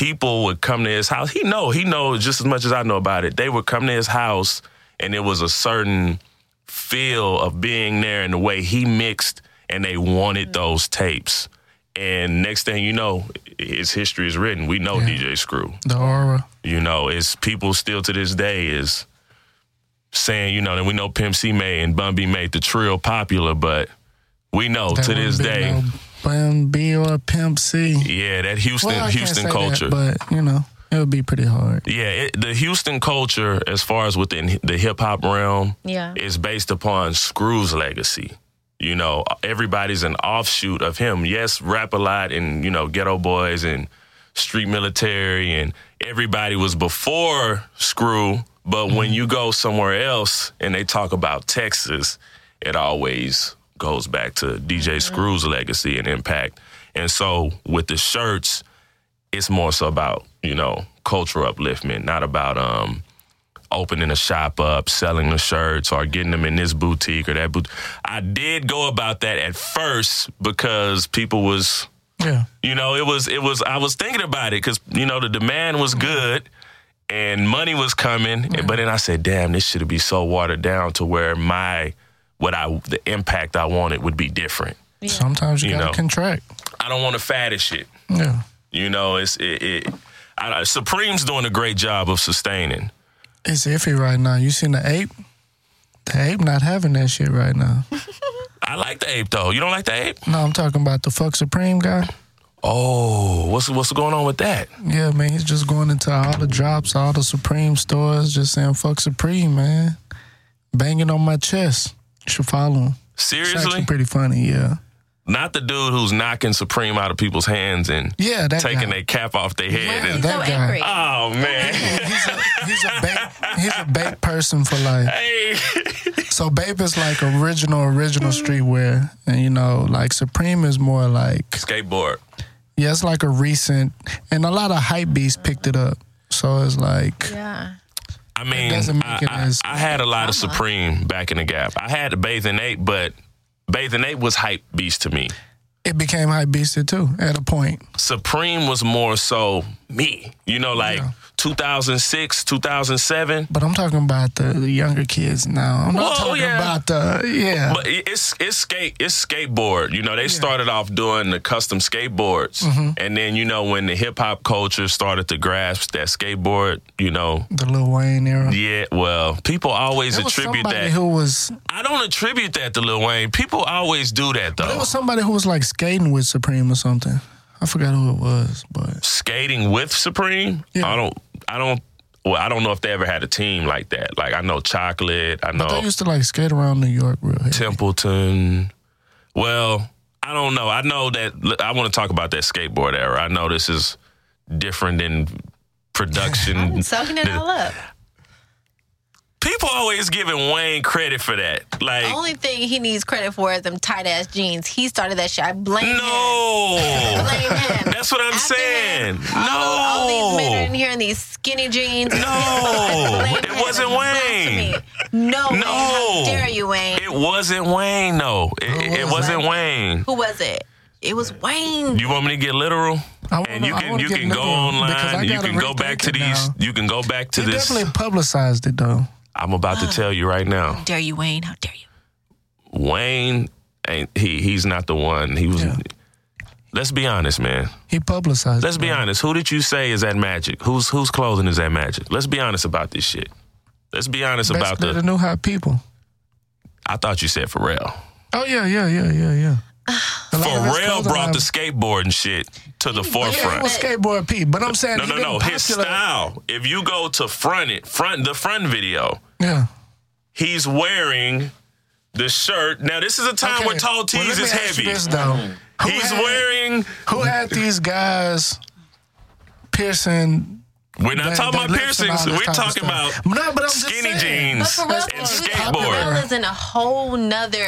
people would come to his house. He knows just as much as I know about it. They would come to his house, and it was a certain feel of being there and the way he mixed, and they wanted those tapes. And next thing you know, his history is written. We know DJ Screw. The aura. You know, it's people still to this day is saying, you know, that we know Pimp C made and Bun B made the trio popular, but we know that to this day. No Bun B or Pimp C. Yeah, that Houston culture. That, but, you know, it would be pretty hard. Yeah, the Houston culture, as far as within the hip-hop realm, is based upon Screw's legacy. You know, everybody's an offshoot of him. Yes, Rap-A-Lot and, you know, Ghetto Boys and Street Military and everybody was before Screw. But when you go somewhere else and they talk about Texas, it always goes back to DJ Screw's legacy and impact. And so with the shirts, it's more so about, you know, cultural upliftment, not about opening a shop up, selling the shirts, or getting them in this boutique or that boutique. I did go about that at first because people was, you know, it was. I was thinking about it because, you know, the demand was good and money was coming. Yeah. But then I said, damn, this should be so watered down to where the impact I wanted would be different. Yeah. Sometimes you gotta contract. I don't want to fad as shit. Yeah. You know, Supreme's doing a great job of sustaining. It's iffy right now. You seen the ape? The ape not having that shit right now. I like the ape, though. You don't like the ape? No, I'm talking about the fuck Supreme guy. Oh, what's going on with that? Yeah, man, he's just going into all the drops, all the Supreme stores, just saying fuck Supreme, man. Banging on my chest. You should follow him. Seriously? It's actually pretty funny, yeah. Not the dude who's knocking Supreme out of people's hands and taking their cap off their head. Yeah, and that guy. Angry. Oh, man. He's a BAPE person for life. Hey. So BAPE is like original streetwear. And, you know, like Supreme is more like... skateboard. Yeah, it's like a recent... And a lot of hype beasts picked it up. So it's like... Yeah. I mean, I had a lot of Supreme back in the gap. I had the Bathing Ape, but... Bathing Ape was hype beast to me. It became hype beasted too, at a point. Supreme was more so me. You know, like 2006, 2007. But I'm talking about the younger kids now. I'm not talking about the, But it's skateboard. You know, they started off doing the custom skateboards. Mm-hmm. And then, you know, when the hip-hop culture started to grasp that skateboard, you know. The Lil Wayne era. Yeah, well, people always attribute that. I don't attribute that to Lil Wayne. People always do that, though. But it was somebody who was, like, skating with Supreme or something. I forgot who it was, but... Skating with Supreme? Yeah. I don't know if they ever had a team like that. Like, I know Chocolate, I know... But they used to, like, skate around New York real heavy. Templeton. Well, I don't know. I know that... I want to talk about that skateboard era. I know this is different than production. I'm soaking it all up. People always giving Wayne credit for that. Like, the only thing he needs credit for is them tight-ass jeans. He started that shit. I blame him. No. That's what I'm saying. All these men are in here in these skinny jeans. No. It wasn't Wayne. No. How dare you, Wayne. It wasn't Wayne, though. It wasn't Wayne. Who was it? It was Wayne. You want me to get literal? And you can go online. You can go back to these. You can go back to this. Definitely publicized it, though. I'm about to tell you right now. How dare you, Wayne? How dare you? Wayne, he's not the one. He was. Yeah. Let's be honest, man. He publicized. Let's be honest. Who did you say is at Magic? Whose clothing is at Magic? Let's be honest about this shit. Let's be honest about the new hot people. I thought you said Pharrell. Oh yeah. Pharrell brought the skateboard and shit to the forefront. Skateboard Pete, but I'm saying no. His style. If you go to the front video, he's wearing the shirt. Now this is a time where tall tees is heavy. This, though. Who had these guys piercing? We're not talking about piercings. We're talking about skinny jeans and skateboard. Pharrell is in a whole nother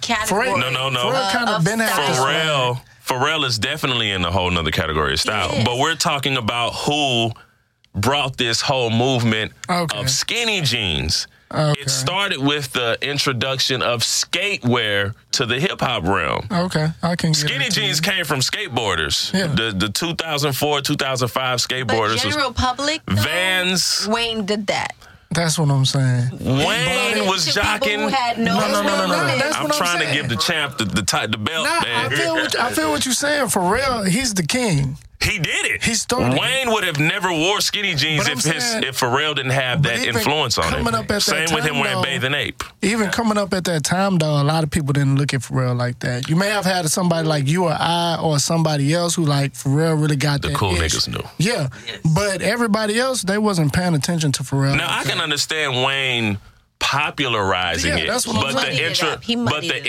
category. No. Pharrell is definitely in a whole nother category of style. But we're talking about who brought this whole movement of skinny jeans. It started with the introduction of skatewear to the hip-hop realm. Okay, I can get skinny jeans came from skateboarders. Yeah. The 2004, 2005 skateboarders. The general public? Vans. Wayne did that. That's what I'm saying. Wayne was jocking. No. I'm trying to give the champ the belt, man. I feel what you're saying. Pharrell, he's the king. He did it. He started. Wayne would have never wore skinny jeans if Pharrell didn't have that influence on him. Same with him wearing Bathing Ape. Even coming up at that time, though, a lot of people didn't look at Pharrell like that. You may have had somebody like you or I or somebody else who like Pharrell really got that the cool niggas knew. Yeah. But everybody else, they wasn't paying attention to Pharrell. Now, I can understand Wayne popularizing it, that's what but the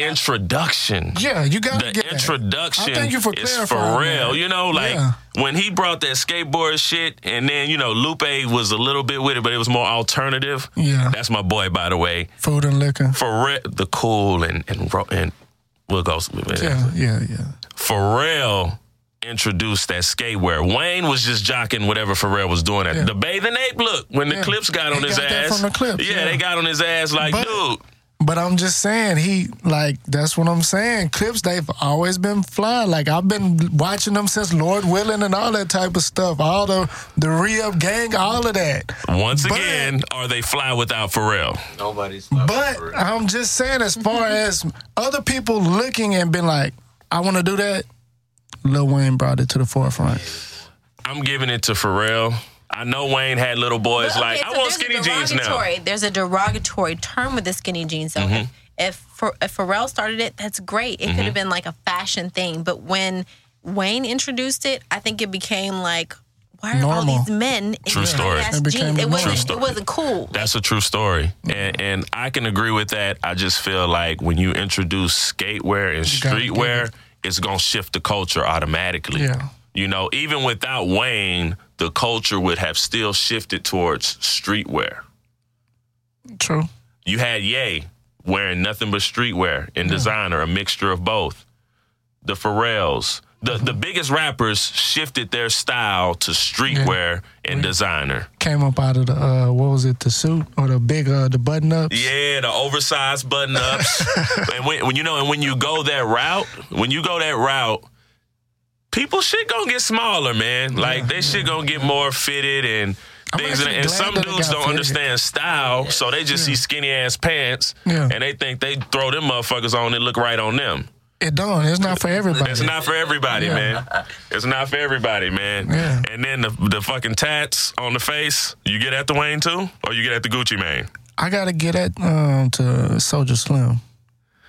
introduction. Yeah, you got to get the introduction. Thank you for clarifying. Is Pharrell, that. You know, like when he brought that skateboard shit, and then you know Lupe was a little bit with it, but it was more alternative. Yeah, that's my boy, by the way. Food and Liquor. Pharrell, the cool and we'll go. Yeah. Pharrell introduced that skatewear. Wayne was just jocking whatever Pharrell was doing at the Bathing Ape look when the Clips got on his ass. From the Clips, they got on his ass like, dude. But I'm just saying, that's what I'm saying. Clips, they've always been fly. Like, I've been watching them since Lord Willing and all that type of stuff. All the re-up gang, all of that. Once again, are they fly without Pharrell? Nobody's fly without Pharrell. But I'm just saying, as far as other people looking and being like, I want to do that, Lil Wayne brought it to the forefront. I'm giving it to Pharrell. I know Wayne had little boys I want skinny jeans now. There's a derogatory term with the skinny jeans. Okay? Mm-hmm. If Pharrell started it, that's great. It could have been like a fashion thing. But when Wayne introduced it, I think it became like, why are all these men in ass jeans? It wasn't cool. That's a true story. And I can agree with that. I just feel like when you introduce skatewear and streetwear, it's going to shift the culture automatically. Yeah. You know, even without Wayne, the culture would have still shifted towards streetwear. True. You had Ye wearing nothing but streetwear and designer, a mixture of both. The Pharrells. The biggest rappers shifted their style to streetwear and designer. Came up out of the, the suit or the button-ups? Yeah, the oversized button-ups. And when you go that route, people shit gonna get smaller, man. Like, they shit gonna get more fitted and things. And some dudes don't understand style, so they just see skinny-ass pants, and they think they throw them motherfuckers on and look right on them. It don't. It's not for everybody. It's not for everybody, man. It's not for everybody, man. Yeah. And then the fucking tats on the face, you get at the Wayne too? Or you get at the Gucci Mane? I got to get at to Soulja Slim.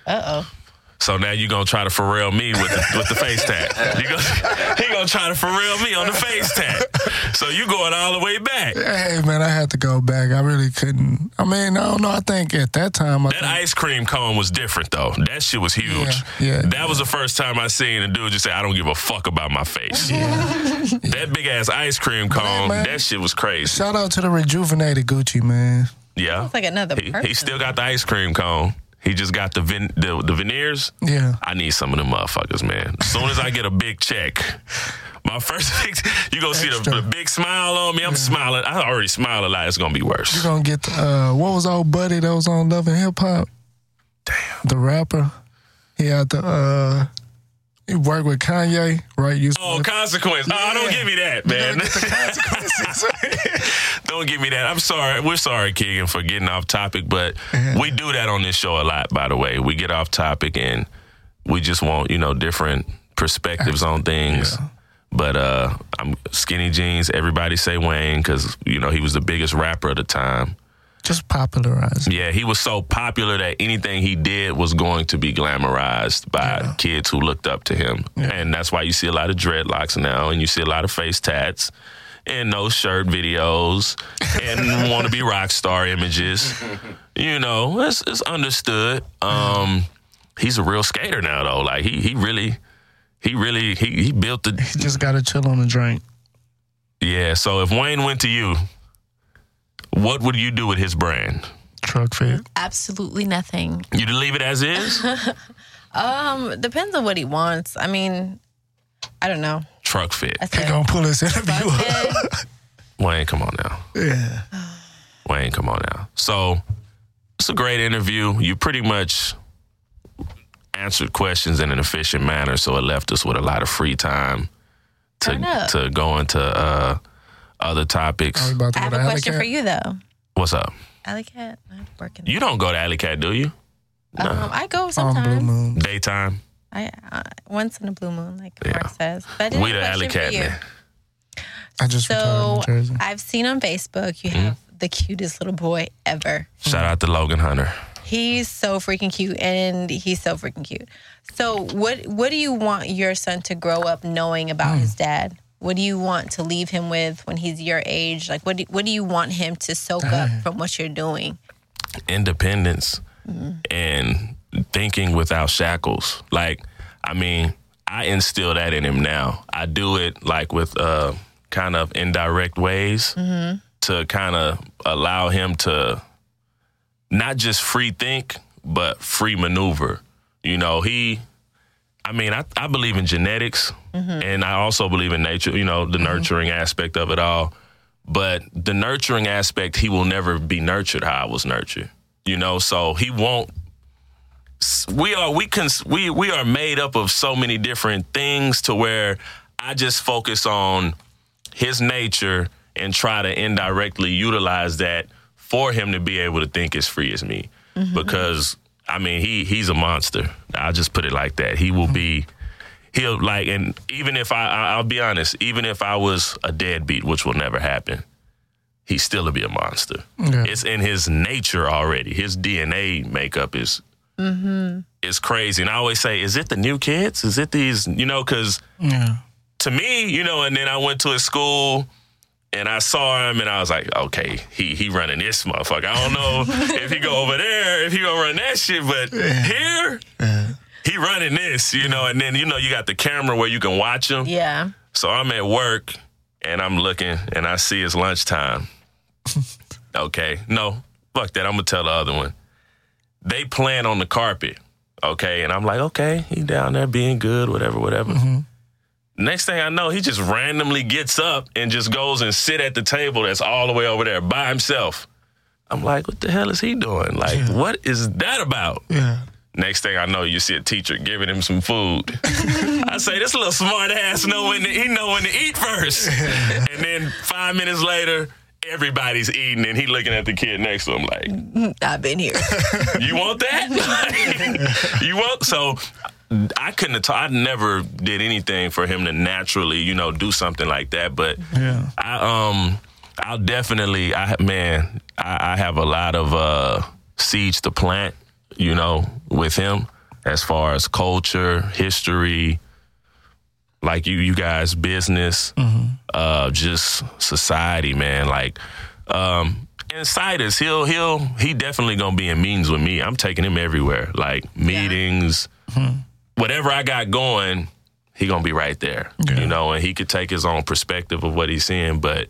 Uh-oh. So now you going to try to Pharrell me with the face tat. He going to try to Pharrell me on the face tat. So you going all the way back. Hey, man, I had to go back. I really couldn't. I mean, I don't know. I think at that time. That ice cream cone was different, though. That shit was huge. Yeah, that was the first time I seen a dude just say, I don't give a fuck about my face. Yeah. That big-ass ice cream cone, man, that shit was crazy. Shout out to the rejuvenated Gucci, man. Yeah. That's like another person. He still got the ice cream cone. He just got the veneers. Yeah. I need some of them motherfuckers, man. As soon as I get a big check, my first big, you going to see the big smile on me. I'm smiling. I already smile a lot. It's going to be worse. You're going to get what was old buddy that was on Love & Hip Hop? Damn. The rapper. He had the, he worked with Kanye, right? Consequence. Yeah. Oh, don't give me that, man. Get the consequences. Don't give me that. I'm sorry. We're sorry, Keegan, for getting off topic, but we do that on this show a lot, by the way. We get off topic and we just want, different perspectives on things. Yeah. But I'm skinny jeans, everybody say Wayne, because, he was the biggest rapper at the time. Just popularized. Yeah, he was so popular that anything he did was going to be glamorized by kids who looked up to him. Yeah. And that's why you see a lot of dreadlocks now, and you see a lot of face tats, and no shirt videos, and wanna-be rock star images. It's understood. He's a real skater now, though. Like, he really built the... He just gotta chill on a drink. Yeah, so if Wayne went to you, what would you do with his brand? Truck fit. Absolutely nothing. You'd leave it as is? Depends on what he wants. I mean, I don't know. Truck fit. He gonna pull his interview up. Wayne, come on now. Yeah. Wayne, come on now. So it's a great interview. You pretty much answered questions in an efficient manner, so it left us with a lot of free time to go into other topics. I have a question for you, though. What's up? Alley Cat? I'm working. You don't go to Alley Cat, do you? No. I go sometimes. Blue moon. Daytime? I once in a blue moon, like Mark says. But we the Alley Cat, man. I just retired from Jersey. I've seen on Facebook you have the cutest little boy ever. Shout out to Logan Hunter. He's so freaking cute, and he's so freaking cute. So what do you want your son to grow up knowing about his dad? What do you want to leave him with when he's your age? Like, what do you want him to soak up from what you're doing? Independence and thinking without shackles. Like, I mean, I instill that in him now. I do it, like, with kind of indirect ways to kind of allow him to not just free think, but free maneuver. You know, I believe in genetics, and I also believe in nature, you know, the nurturing aspect of it all. But the nurturing aspect, he will never be nurtured how I was nurtured, you know. So he won't. We are made up of so many different things to where I just focus on his nature and try to indirectly utilize that for him to be able to think as free as me. Because, I mean, he's a monster. I'll just put it like that. He will be, he'll like, and even if I'll be honest, even if I was a deadbeat, which will never happen, he still would be a monster. Yeah. It's in his nature already. His DNA makeup is crazy. And I always say, is it the new kids? Is it these, you know, because to me, you know, and then I went to his school and I saw him, and I was like, okay, he running this motherfucker. I don't know if he go over there, if he gonna run that shit, but here, he running this, you know. And then, you know, you got the camera where you can watch him. Yeah. So I'm at work, and I'm looking, and I see it's lunchtime. Okay. No, fuck that. I'm gonna tell the other one. They playing on the carpet, okay? And I'm like, okay, he down there being good, whatever. Mm-hmm. Next thing I know, he just randomly gets up and just goes and sit at the table that's all the way over there by himself. I'm like, what the hell is he doing? Like, what is that about? Yeah. Next thing I know, you see a teacher giving him some food. I say, this little smart ass know when to eat first. And then 5 minutes later, everybody's eating, and he looking at the kid next to him like, I've been here. You want that? You want? So I couldn't have I never did anything for him to naturally, you know, do something like that. But I have a lot of seeds to plant, you know, with him as far as culture, history, like you guys, business, just society, man. Like, inside us, he definitely gonna be in meetings with me. I'm taking him everywhere, like meetings. Mm-hmm. Whatever I got going, he gonna be right there, you know, and he could take his own perspective of what he's seeing. But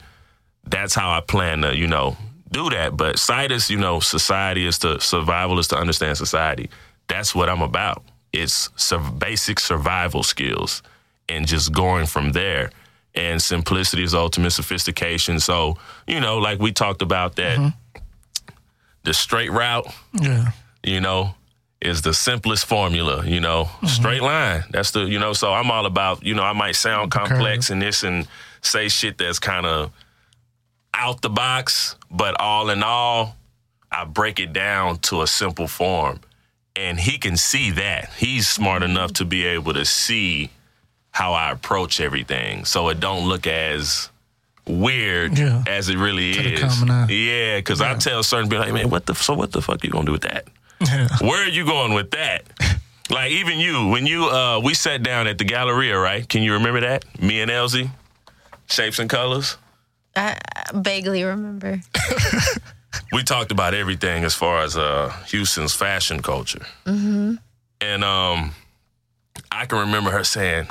that's how I plan to, you know, do that. But CITUS, you know, society is to survival is to understand society. That's what I'm about. It's basic survival skills and just going from there. And simplicity is ultimate sophistication. So, you know, like we talked about that, the straight route, you know, is the simplest formula, you know, straight line. That's the, you know, so I'm all about, you know, I might sound complex and this and say shit that's kind of out the box, but all in all, I break it down to a simple form. And he can see that. He's smart enough to be able to see how I approach everything. So it don't look as weird as it really is. Yeah, because I tell certain people, like, man, what the fuck you gonna do with that? Yeah. Where are you going with that? Like, even you, when you, we sat down at the Galleria, right? Can you remember that? Me and Elsie, Shapes and Colors? I vaguely remember. We talked about everything as far as Houston's fashion culture. And I can remember her saying,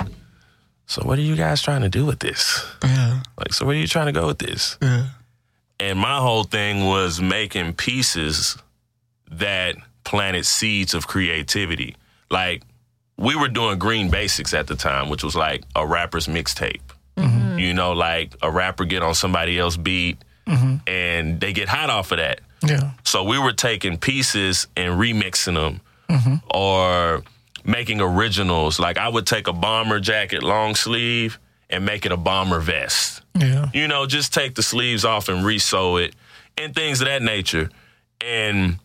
so what are you guys trying to do with this? Yeah. Like, so where are you trying to go with this? Yeah. And my whole thing was making pieces that planted seeds of creativity. Like, we were doing Green Basics at the time, which was like a rapper's mixtape. Mm-hmm. You know, like a rapper get on somebody else's beat mm-hmm. and they get hot off of that. Yeah. So we were taking pieces and remixing them mm-hmm. or making originals. Like I would take a bomber jacket, long sleeve, and make it a bomber vest. Yeah. You know, just take the sleeves off and re-sew it and things of that nature. And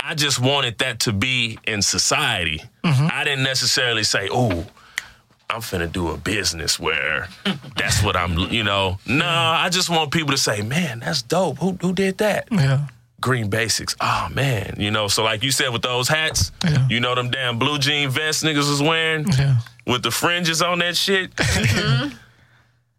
I just wanted that to be in society. Mm-hmm. I didn't necessarily say, oh, I'm finna do a business where that's what I'm, you know. No, I just want people to say, man, that's dope. Who did that? Yeah. Green Basics. Oh, man. You know, so like you said with those hats, yeah. you know them damn blue jean vests niggas was wearing yeah. with the fringes on that shit? Mm-hmm.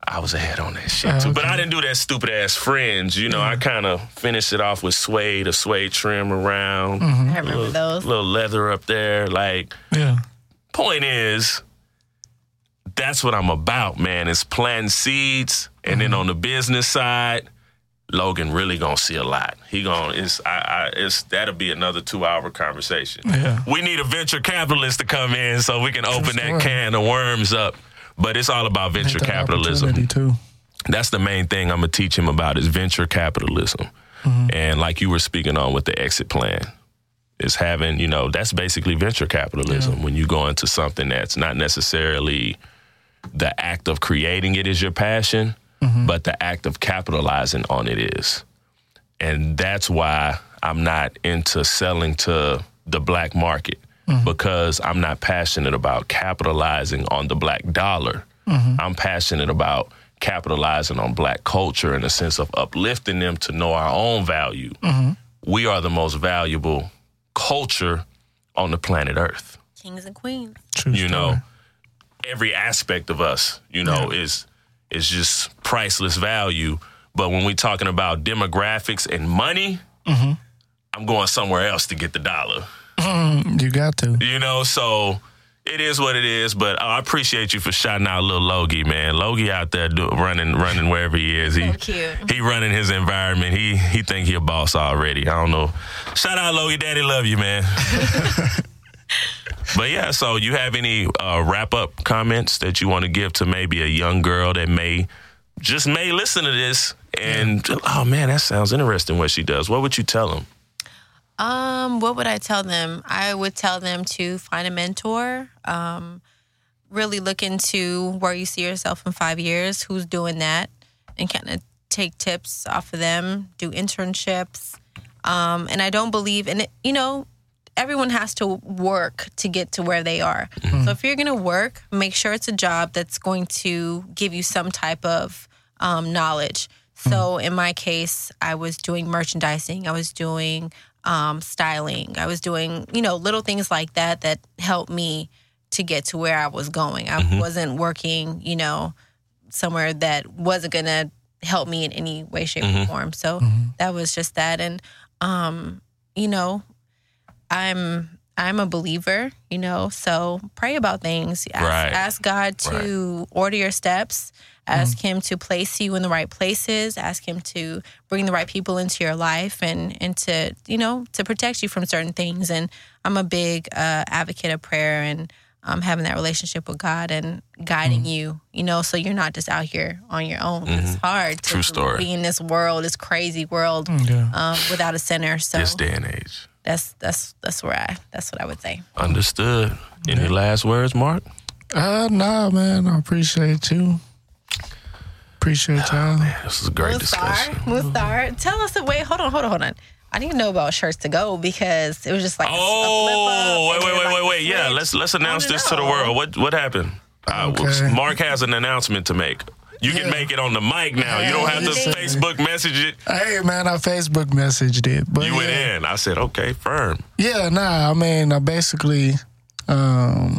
I was ahead on that shit, too. Okay. But I didn't do that stupid-ass fringe. You know, yeah. I kind of finished it off with suede, a suede trim around. Mm-hmm. I remember those. Little leather up there. Like, yeah. Point is, that's what I'm about, man. It's planting seeds. And mm-hmm. then on the business side, Logan really gonna see a lot. He gonna, that'll be another 2-hour conversation. Yeah. We need a venture capitalist to come in so we can open that can of worms up. But it's all about venture capitalism. Too. That's the main thing I'm going to teach him about is venture capitalism. Mm-hmm. And like you were speaking on with the exit plan, is having, you know, that's basically venture capitalism. Yeah. When you go into something that's not necessarily the act of creating it is your passion, mm-hmm. but the act of capitalizing on it is. And that's why I'm not into selling to the black market. Mm-hmm. Because I'm not passionate about capitalizing on the black dollar. Mm-hmm. I'm passionate about capitalizing on black culture in the sense of uplifting them to know our own value. Mm-hmm. We are the most valuable culture on the planet Earth. Kings and queens. True story. You know, every aspect of us, you know, yeah. is just priceless value. But when we're talking about demographics and money, mm-hmm. I'm going somewhere else to get the dollar. You got to. You know, so it is what it is, but I appreciate you for shouting out little Logie, man. Logie out there running wherever he is. He, so cute. He running his environment. He think he a boss already. I don't know. Shout out, Logie. Daddy love you, man. But, yeah, so you have any wrap-up comments that you want to give to maybe a young girl that may listen to this and, yeah. Oh, man, that sounds interesting what she does. What would you tell them? What would I tell them? I would tell them to find a mentor, really look into where you see yourself in 5 years, who's doing that, and kind of take tips off of them, do internships. And I don't believe in it, you know, everyone has to work to get to where they are. Mm-hmm. So if you're going to work, make sure it's a job that's going to give you some type of knowledge. Mm-hmm. So in my case, I was doing merchandising. I was doing styling. I was doing, you know, little things like that helped me to get to where I was going. I mm-hmm. wasn't working, you know, somewhere that wasn't going to help me in any way, shape, mm-hmm. or form. So mm-hmm. that was just that. And, you know, I'm a believer, you know, so pray about things. Ask God to order your steps. Ask mm-hmm. him to place you in the right places. Ask him to bring the right people into your life and to, you know, to protect you from certain things. And I'm a big advocate of prayer and having that relationship with God and guiding mm-hmm. you know, so you're not just out here on your own. Mm-hmm. It's hard to be in this world, this crazy world yeah. Without a center. So this day and age. That's what I would say. Understood. Any last words, Mark? Nah, man. I appreciate you. Appreciate y'all. Man, this is a great discussion. Moonstar. Tell us. Wait, hold on. I didn't know about Shirts to Go because it was just like a flip up. Wait. Switch. Yeah, let's announce this to the world. What happened? Okay. Mark has an announcement to make. You can make it on the mic now. You don't have to Facebook message it. Hey, man, I Facebook messaged it. But you went in. I said, okay, firm. Yeah, nah, I mean, I basically, you know,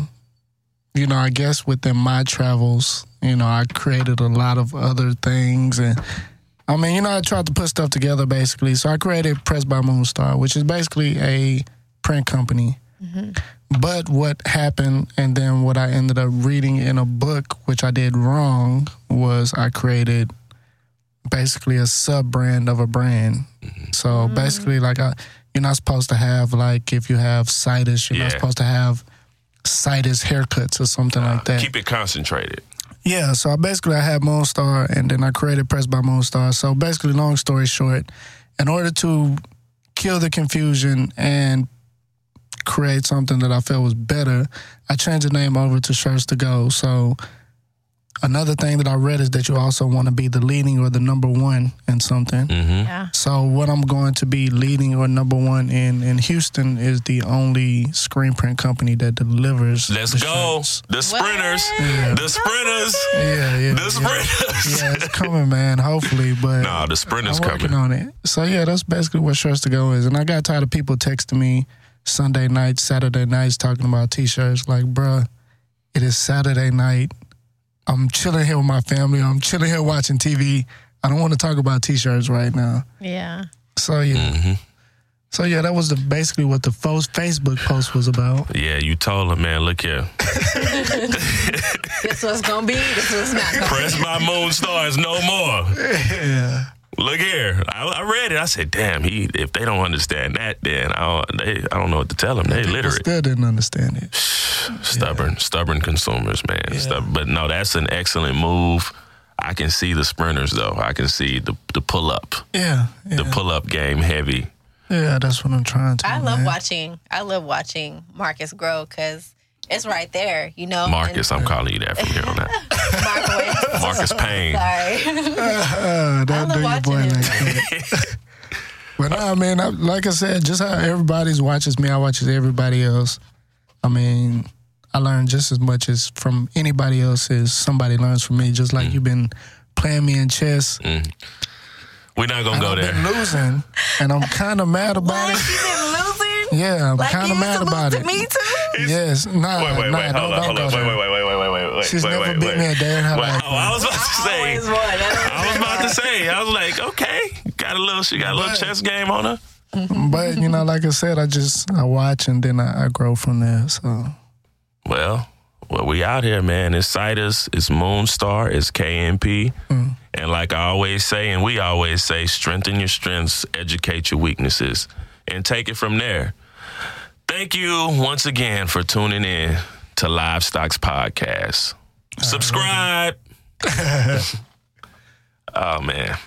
I guess within my travels, you know, I created a lot of other things. And, I mean, you know, I tried to put stuff together, basically. So I created Press by Moonstar, which is basically a print company. Mm-hmm. But what happened and then what I ended up reading in a book, which I did wrong, was I created basically a sub-brand of a brand. Mm-hmm. So basically, like, you're not supposed to have, like, if you have situs, you're not supposed to have situs haircuts or something like that. Keep it concentrated. Yeah, so I had Moonstar, and then I created Press by Moonstar. So basically, long story short, in order to kill the confusion and create something that I felt was better, I changed the name over to Shirts to Go. So another thing that I read is that you also want to be the leading or the number one in something. Mm-hmm. Yeah. So what I'm going to be leading or number one in Houston is the only screen print company that delivers. Let's go. Shirts. The Sprinters. Yeah. The Sprinters. Yeah. The Sprinters. Yeah, it's coming, man, hopefully. But nah, the Sprinters coming. I'm working on it. So, yeah, that's basically what Shirts to Go is. And I got tired of people texting me Sunday nights, Saturday nights, talking about T-shirts. Like, bruh, it is Saturday night. I'm chilling here with my family. I'm chilling here watching TV. I don't want to talk about T-shirts right now. Yeah. So, yeah. Mm-hmm. So, yeah, that was basically what the Facebook post was about. Yeah, you told him, man, look here. This was going to be, this was not going to be. Press by Moonstar is no more. Yeah. Look here. I read it. I said, damn, if they don't understand that, then I don't know what to tell them. They're illiterate. Still didn't understand it. Stubborn consumers, man. Yeah. But no, that's an excellent move. I can see the Sprinters, though. I can see the pull-up. Yeah. The pull-up game heavy. Yeah, that's what I'm trying to do. I love watching Marcus grow because it's right there, you know. Marcus, I'm calling you that from here on out. Marcus Payne. Sorry. I love watching him. But no, man, like I said, just how everybody watches me, I watch everybody else. I mean, I learn just as much as from anybody else as somebody learns from me. Just like you've been playing me in chess. Mm. We're not going to go there. I've been losing, and I'm kind of mad about it. You've been losing? Yeah, I'm kind of mad about it. Like you used to lose to me, too? Yes. Wait, hold on. She's never beat me a day in her life. I was about to say. I was like, okay. She got a little chess game on her. But, you know, like I said, I watch and then I grow from there, so. Well, we out here, man. It's Citus, it's Moonstar, it's KNP. Mm. And like I always say, and we always say, strengthen your strengths, educate your weaknesses, and take it from there. Thank you once again for tuning in to Livestocks Podcast. Subscribe. Oh, man.